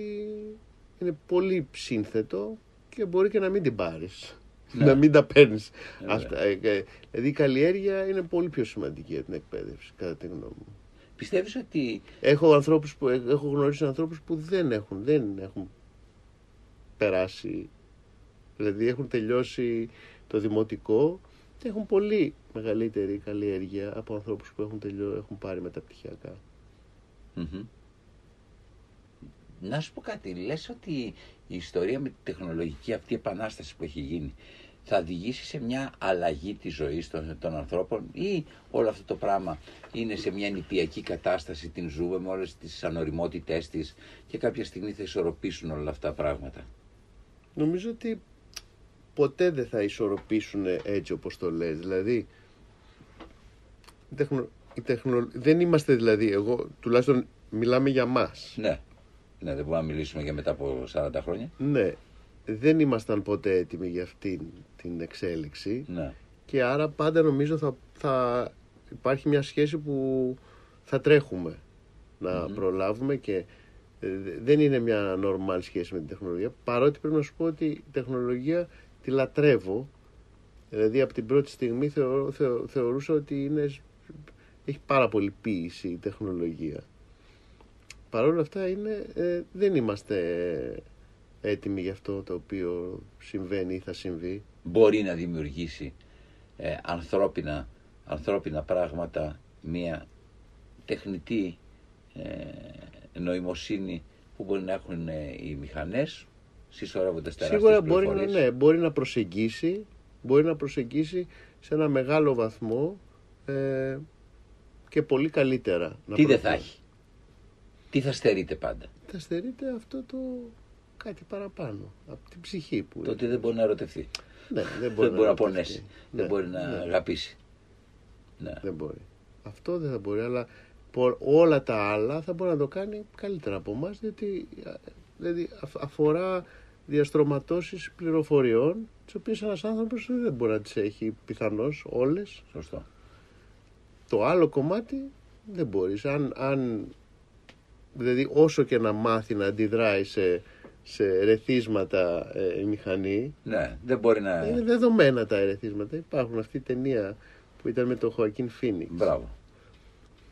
είναι πολύ σύνθετο και μπορεί και να μην την πάρεις. Ναι. Να μην τα παίρνεις. Ναι. Αυτά, δηλαδή η καλλιέργεια είναι πολύ πιο σημαντική για την εκπαίδευση, κατά τη γνώμη μου. Πιστεύεις ότι... Έχω, ανθρώπους που, έχω γνωρίσει ανθρώπους που δεν έχουν, δεν έχουν περάσει, δηλαδή έχουν τελειώσει το δημοτικό και έχουν πολύ μεγαλύτερη καλλιέργεια από ανθρώπους που έχουν, τελειώ, έχουν πάρει μεταπτυχιακά. Mm-hmm. Να σου πω κάτι, λες ότι η ιστορία με τη τεχνολογική αυτή επανάσταση που έχει γίνει θα οδηγήσει σε μια αλλαγή της ζωής των, των ανθρώπων, ή όλο αυτό το πράγμα είναι σε μια νηπιακή κατάσταση, την ζούμε με όλες τις ανοριμότητές της και κάποια στιγμή θα ισορροπήσουν όλα αυτά τα πράγματα? Νομίζω ότι ποτέ δεν θα ισορροπήσουν έτσι όπως το λες. Δηλαδή, η τεχνο, η τεχνο, δεν είμαστε δηλαδή, εγώ τουλάχιστον μιλάμε για μας. Ναι. Ναι, δεν μπορούμε να μιλήσουμε για μετά από σαράντα χρόνια. Ναι, δεν ήμασταν ποτέ έτοιμοι για αυτή την εξέλιξη. Ναι. Και άρα πάντα νομίζω θα, θα υπάρχει μια σχέση που θα τρέχουμε να mm-hmm. προλάβουμε και ε, δεν είναι μια normal σχέση με την τεχνολογία, παρότι πρέπει να σου πω ότι η τεχνολογία τη λατρεύω. Δηλαδή από την πρώτη στιγμή θεω, θεω, θεωρούσα ότι είναι, έχει πάρα πολύ ποίηση η τεχνολογία. Παρ' όλα αυτά είναι, ε, δεν είμαστε έτοιμοι για αυτό το οποίο συμβαίνει ή θα συμβεί. Μπορεί να δημιουργήσει ε, ανθρώπινα, ανθρώπινα πράγματα, μια τεχνητή ε, νοημοσύνη που μπορεί να έχουν ε, οι μηχανές, συσσωρεύοντας τεράστιες πληροφορίες. Σίγουρα μπορεί να, ναι, μπορεί να προσεγγίσει, μπορεί να προσεγγίσει σε ένα μεγάλο βαθμό ε, και πολύ καλύτερα. Τι να δεν θα έχει. Τι θα στερείται πάντα? Θα στερείται αυτό το κάτι παραπάνω, από την ψυχή που... Το ότι δεν μπορεί να ερωτευτεί. Ναι, δεν μπορεί, δεν να, να πονέσει, ναι, δεν μπορεί να ναι. αγαπήσει. Ναι. Δεν μπορεί. Αυτό δεν θα μπορεί, αλλά όλα τα άλλα θα μπορεί να το κάνει καλύτερα από εμάς, διότι δηλαδή αφορά διαστρωματώσεις πληροφοριών, τις οποίες ένας άνθρωπος δεν μπορεί να τις έχει πιθανώς όλες. Σωστό. Το άλλο κομμάτι δεν μπορείς. Αν... αν δηλαδή όσο και να μάθει να αντιδράει σε, σε ρεθίσματα ε, η μηχανή... Ναι, δεν μπορεί να... Είναι δεδομένα τα ρεθίσματα. Υπάρχουν αυτή η ταινία που ήταν με τον Χοακίν Φίνιξ. Μπράβο.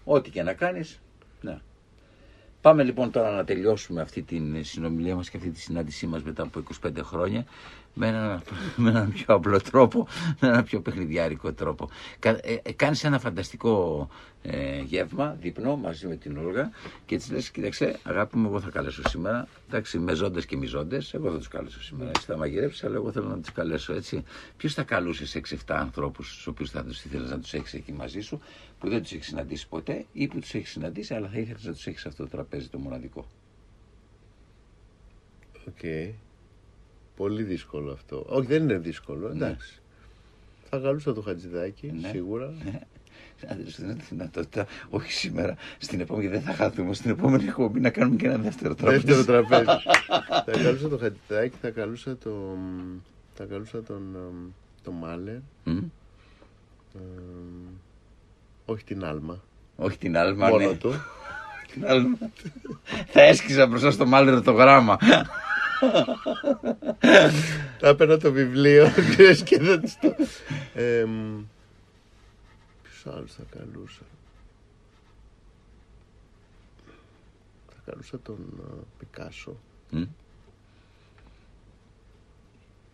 Ό,τι και να κάνεις, ναι. Πάμε λοιπόν τώρα να τελειώσουμε αυτή την συνομιλία μας και αυτή τη συνάντησή μας μετά από είκοσι πέντε χρόνια με έναν ένα πιο απλό τρόπο, με έναν πιο παιχνιδιάρικο τρόπο. Κα, ε, κάνεις ένα φανταστικό ε, γεύμα, δείπνο μαζί με την Όλγα και έτσι λες: κοίταξε, αγάπη μου, εγώ θα καλέσω σήμερα. Εντάξει, μεζόντες και μιζόντες, εγώ θα τους καλέσω σήμερα. Έτσι θα μαγειρέψεις, αλλά εγώ θέλω να τους καλέσω έτσι. Ποιος θα καλούσες έξι εφτά ανθρώπους, στους οποίους θα τους ήθελες να τους έχεις εκεί μαζί σου, που δεν τους έχεις συναντήσει ποτέ ή που τους έχεις συναντήσει, αλλά θα ήθελες να τους έχεις αυτό το τραπέζι το μοναδικό. Οκ. Okay. Πολύ δύσκολο αυτό. Όχι, δεν είναι δύσκολο, εντάξει. Ναι. Θα καλούσα το Χατζηδάκη, ναι. Σίγουρα. Ναι. Άντρες, δεν είναι δυνατότητα, όχι σήμερα, στην επόμενη, δεν θα χαθούμε, στην επόμενη εκπομπή να κάνουμε και ένα δεύτερο τραπέζι. Δεύτερο τραπέζι. Θα καλούσα το Χατζηδάκη, θα καλούσα, το, θα καλούσα τον, τον Μάλερ. Mm. Ε, όχι την Άλμα. Όχι την Άλμα, μόνο ναι. Του. Την Άλμα. Θα έσκυζα μπροστά στο Μάλερ το γράμμα. Θα έπαιρνα το βιβλίο και δεν της το... Ε, ποιος άλλος θα καλούσα. Θα καλούσα τον uh, Πικάσο. Mm.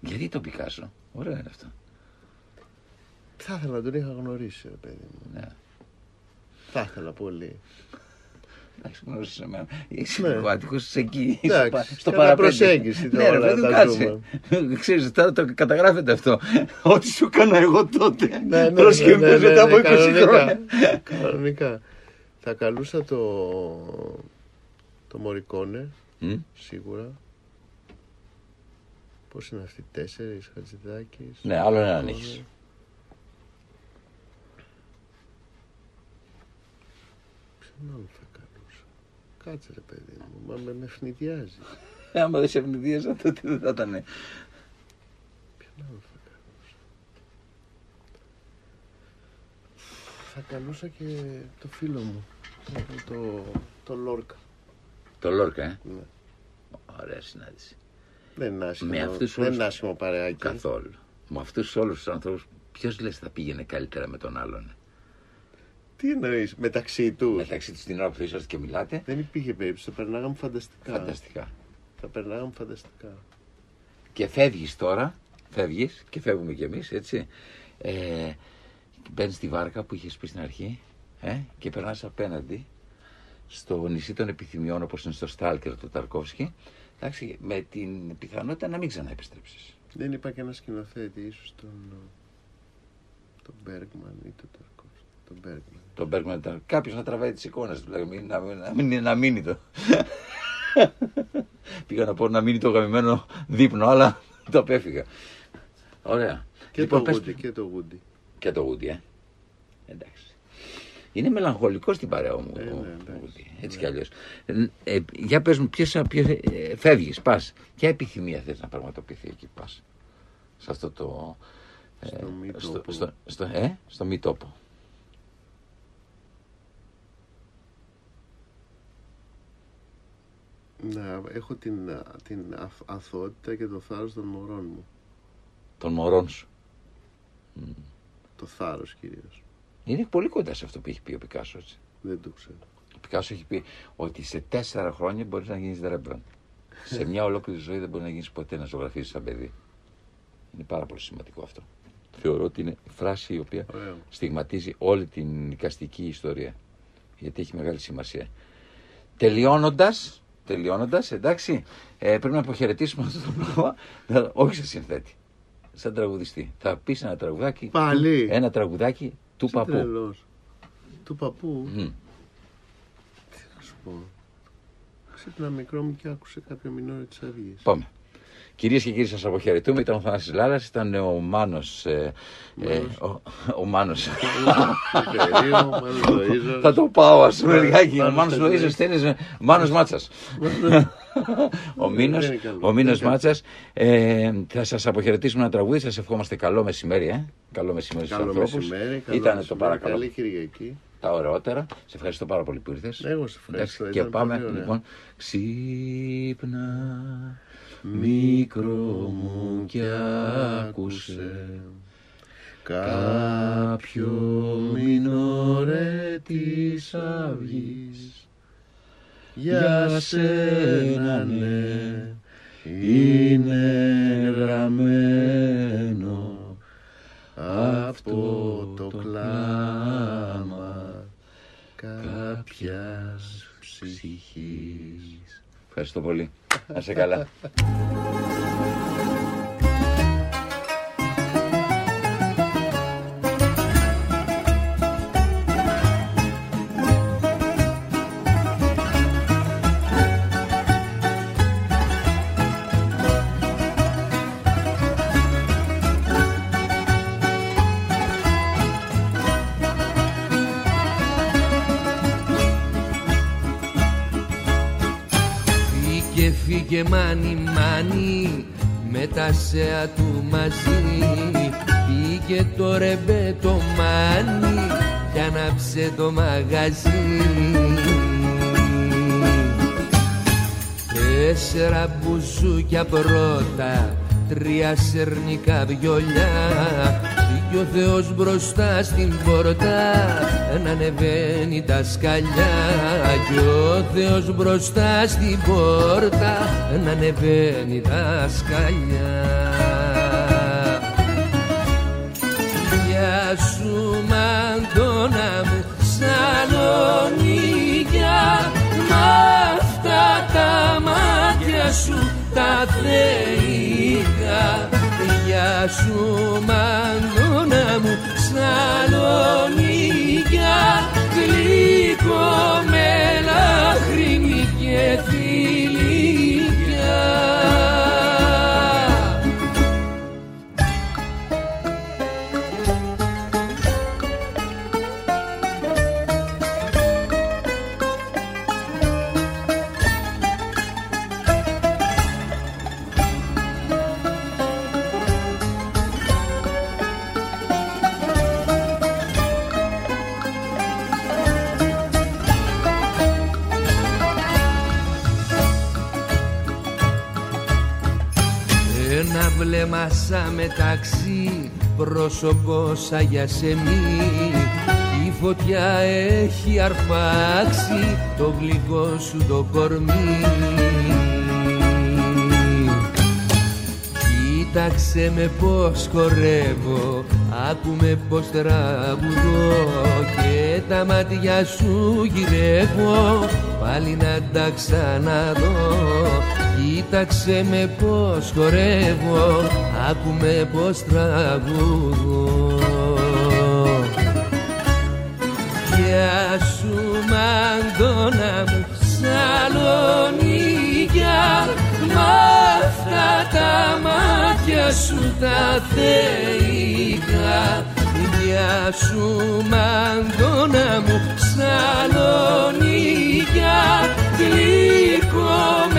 Γιατί τον Πικάσο, ωραία είναι αυτό. Θα ήθελα να τον είχα γνωρίσει, ρε παιδί μου. Ναι. Θα ήθελα πολύ. Εντάξει, γνώρισε εμένα. Είσαι ατυχώς εκεί, στο παραπέντε. Ναι, ρε, δεν κάτσε. Ξέρεις, τώρα το καταγράφεται αυτό. Ό,τι σου έκανα εγώ τότε. Προσκευές μετά από είκοσι χρόνια. Κανονικά. Θα καλούσα το... το Μωρικόνε, σίγουρα. Πώς είναι αυτοί, τέσσερις, Χατζηδάκης. Ναι, άλλο έναν έχεις. Ξανά θα καλούσα. Κάτσε ρε παιδί μου, μα με, με ευνηδιάζει. Άμα δεν σε ευνηδιάζα τότε δεν θα ήταν. Ποιον άλλο θα καλούσα. Θα καλούσα και το φίλο μου, το, το, το Λόρκα. Το Λόρκα, ε. Ναι. Ωραία συνάντηση. Δεν είναι άσχημο, όλους... δεν είναι άσχημο παρεάκι. Καθόλου. Με αυτούς όλους τους ανθρώπους, ποιος λες θα πήγαινε καλύτερα με τον άλλον. Τι εννοείς, μεταξύ τους. Μεταξύ τους την ώρα που είσαστε και μιλάτε. Δεν υπήρχε περίπτωση, το περνάγαμε φανταστικά. Φανταστικά. Τα περνάγαμε φανταστικά. Και φεύγεις τώρα, φεύγεις και φεύγουμε κι εμείς, έτσι. Ε, μπαίνεις στη βάρκα που είχες πει στην αρχή ε, και περνάς απέναντι στο νησί των επιθυμιών, όπως είναι στο Στάλκερ του Ταρκόφσκι, εντάξει, με την πιθανότητα να μην ξαναεπιστρέψεις. Δεν είπα και ένα σκηνοθέτη, ίσως τον, τον Μπέργκμαν ή τον Ταρκόφσκι. Τον Μπέργκμαν. Το Μπέργκμαν, κάποιος να τραβάει τις εικόνες του, δηλαδή, να, να, να, να μείνει το. Πήγα να πω να μείνει το γαμημένο δείπνο, αλλά το απέφυγα. Ωραία. Και λοιπόν, το Woody. Και το Woody, και το Woody, ε. Εντάξει. Είναι μελαγχολικό στην παρέα μου. Ε, ναι, εντάξει, έτσι ναι. Κι αλλιώς. Ε, ε, για πες μου, ποιες, ποιες, ε, ε, φεύγεις, πας. Ποια επιθυμία θες να πραγματοποιηθεί εκεί, πας. Σε αυτό το. Ε, στο ε, μη στο, τόπο. Στο, στο, ε, στο μη τόπο. Να έχω την, την αθ, αθότητα και το θάρρος των μωρών μου. Των μωρών σου. Mm. Το θάρρος κυρίως. Είναι πολύ κοντά σε αυτό που έχει πει ο Πικάσο, έτσι. Δεν το ξέρω. Ο Πικάσο έχει πει ότι σε τέσσερα χρόνια μπορείς να γίνεις Ρέμπραν. Σε μια ολόκληρη ζωή δεν μπορεί να γίνεις ποτέ να ζωγραφίσεις σαν παιδί. Είναι πάρα πολύ σημαντικό αυτό. Θεωρώ ότι είναι φράση η οποία Ωραία. Στιγματίζει όλη την οικαστική ιστορία. Γιατί έχει μεγάλη σημασία. Τελειώνοντας, τελειώνοντας, εντάξει, ε, πρέπει να αποχαιρετήσουμε αυτό το πράγμα, όχι σε συνθέτη, σαν τραγουδιστή. Θα πεις ένα τραγουδάκι, Πάλι. ένα τραγουδάκι του Είσαι παππού. Τρελός. Του παππού, mm. τι να σου πω, ξύπνα μικρό μου και άκουσε κάποιο μινόριο της Αυγής. Πάμε. Κυρίες και κύριοι, σας αποχαιρετούμε. Ήταν ο Θανάσης Λάρας, ήταν ο Μάνος. Ε, Μάνος. Ε, ο, ο Μάνος. Θα το πάω, ας πούμε, λιγάκι. Ο Μάνος Λοΐζος, τένιζε. Μάνος Μάτσας. Ο Μίνος, ο Μίνος Μάτσας. Ε, θα σας αποχαιρετήσουμε ένα τραγούδι. Σας ευχόμαστε καλό μεσημέρι. Ε. Καλό μεσημέρι στους ανθρώπους. Ήτανε το παρακαλώ. Καλή Κυριακή. Τα ωραιότερα. Σε ευχαριστώ πάρα πολύ που ήρθες. Εγώ σε ευχαριστώ. Και πάμε, λοιπόν. Ξύπνα. Μικρό μου κι άκουσε κάποιο μινόρε της αυγής. Για σένα ναι είναι γραμμένο από το κλάμα βαθιάς ψυχής. Ευχαριστώ πολύ. Να είσαι καλά. Φύγε μάνι μάνι με τα σέα του μαζί. Πήγε το ρεμπέ το μάνι κι άναψε το μαγαζί. Τέσσερα μπουζούκια πρώτα, τρία σερνικά βιολιά. Πήγε ο Θεός μπροστά στην πόρτα να ανεβαίνει τα σκαλιά. Κι ο Θεός μπροστά στην πόρτα να ανεβαίνει τα σκαλιά. Γεια σου Μαντώνα μου Σαλονίκια, μ' αυτά τα μάτια σου τα θεϊκά. Γεια σου Μαντώνα μου Σαλονίκια, γλυκό με λάχρυμη και φιλικιά. Βλέμμα σαν μεταξύ, πρόσωπο σαν για σεμί. Η φωτιά έχει αρπάξει το γλυκό σου το κορμί. Κοίταξε με πως χορεύω, άκουμε πως τραγουδώ. Και τα μάτια σου γυρεύω, πάλι να τα ξαναδώ. Κοίταξε με πως χορεύω, άκουμε πως τραγουδώ. Γεια σου Μαντώνα μου Σαλονίκια, μ' αυτά τα μάτια σου τα θεϊκά. Γεια σου Μαντώνα μου Σαλονίκια, γλυκό